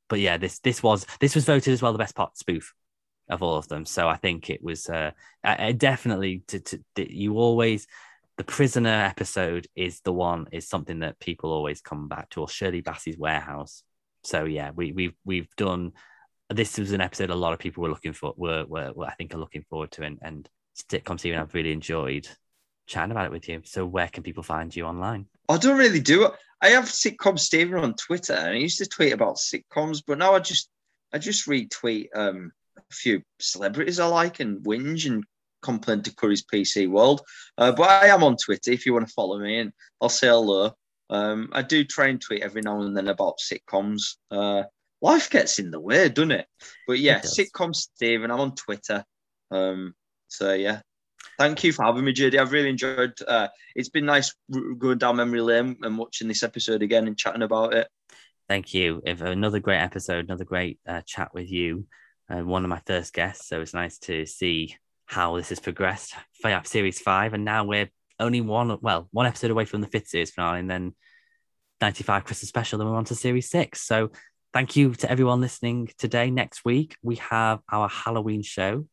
but yeah, this this was this was voted as well the best part spoof of all of them. So I think it was uh, I, I definitely to, to, to you always. The Prisoner episode is the one is something that people always come back to, or Shirley Bassey's warehouse. So yeah, we we've we've done this was an episode a lot of people were looking for were were, were I think are looking forward to, and and Sitcom Steven, I've really enjoyed chatting about it with you. So where can people find you online? I don't really do it. I have Sitcom Steven on Twitter, and I used to tweet about sitcoms, but now I just I just retweet um, a few celebrities I like and whinge and complaint to Curry's P C world, uh, but I am on Twitter if you want to follow me, and I'll say hello. Um, I do try and tweet every now and then about sitcoms. Uh, life gets in the way, doesn't it? But yeah, it Sitcom Steven, I'm on Twitter. Um, so yeah, thank you for having me, J D. I've really enjoyed. Uh, it's been nice going down memory lane and watching this episode again and chatting about it. Thank you. If another great episode, another great uh, chat with you, uh, one of my first guests. So it's nice to see how this has progressed for Series Five, and now we're only one well one episode away from the fifth series finale, and then ninety-five Christmas special, then we're on to Series Six. So thank you to everyone listening today. Next week we have our Halloween show.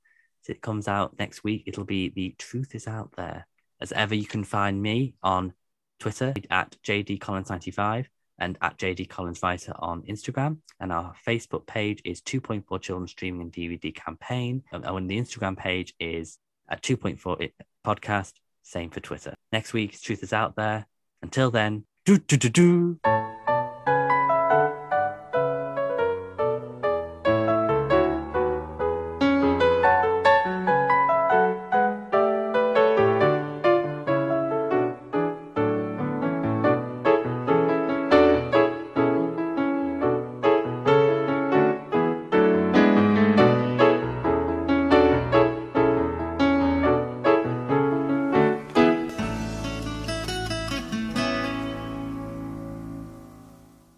It comes out next week. It'll be The Truth Is Out There. As ever, you can find me on Twitter at J D Collins ninety-five and at J D Collins Writer on Instagram. And our Facebook page is two point four Children Streaming and D V D Campaign. And the Instagram page is at two point four Podcast. Same for Twitter. Next week's Truth Is Out There. Until then, do do do do.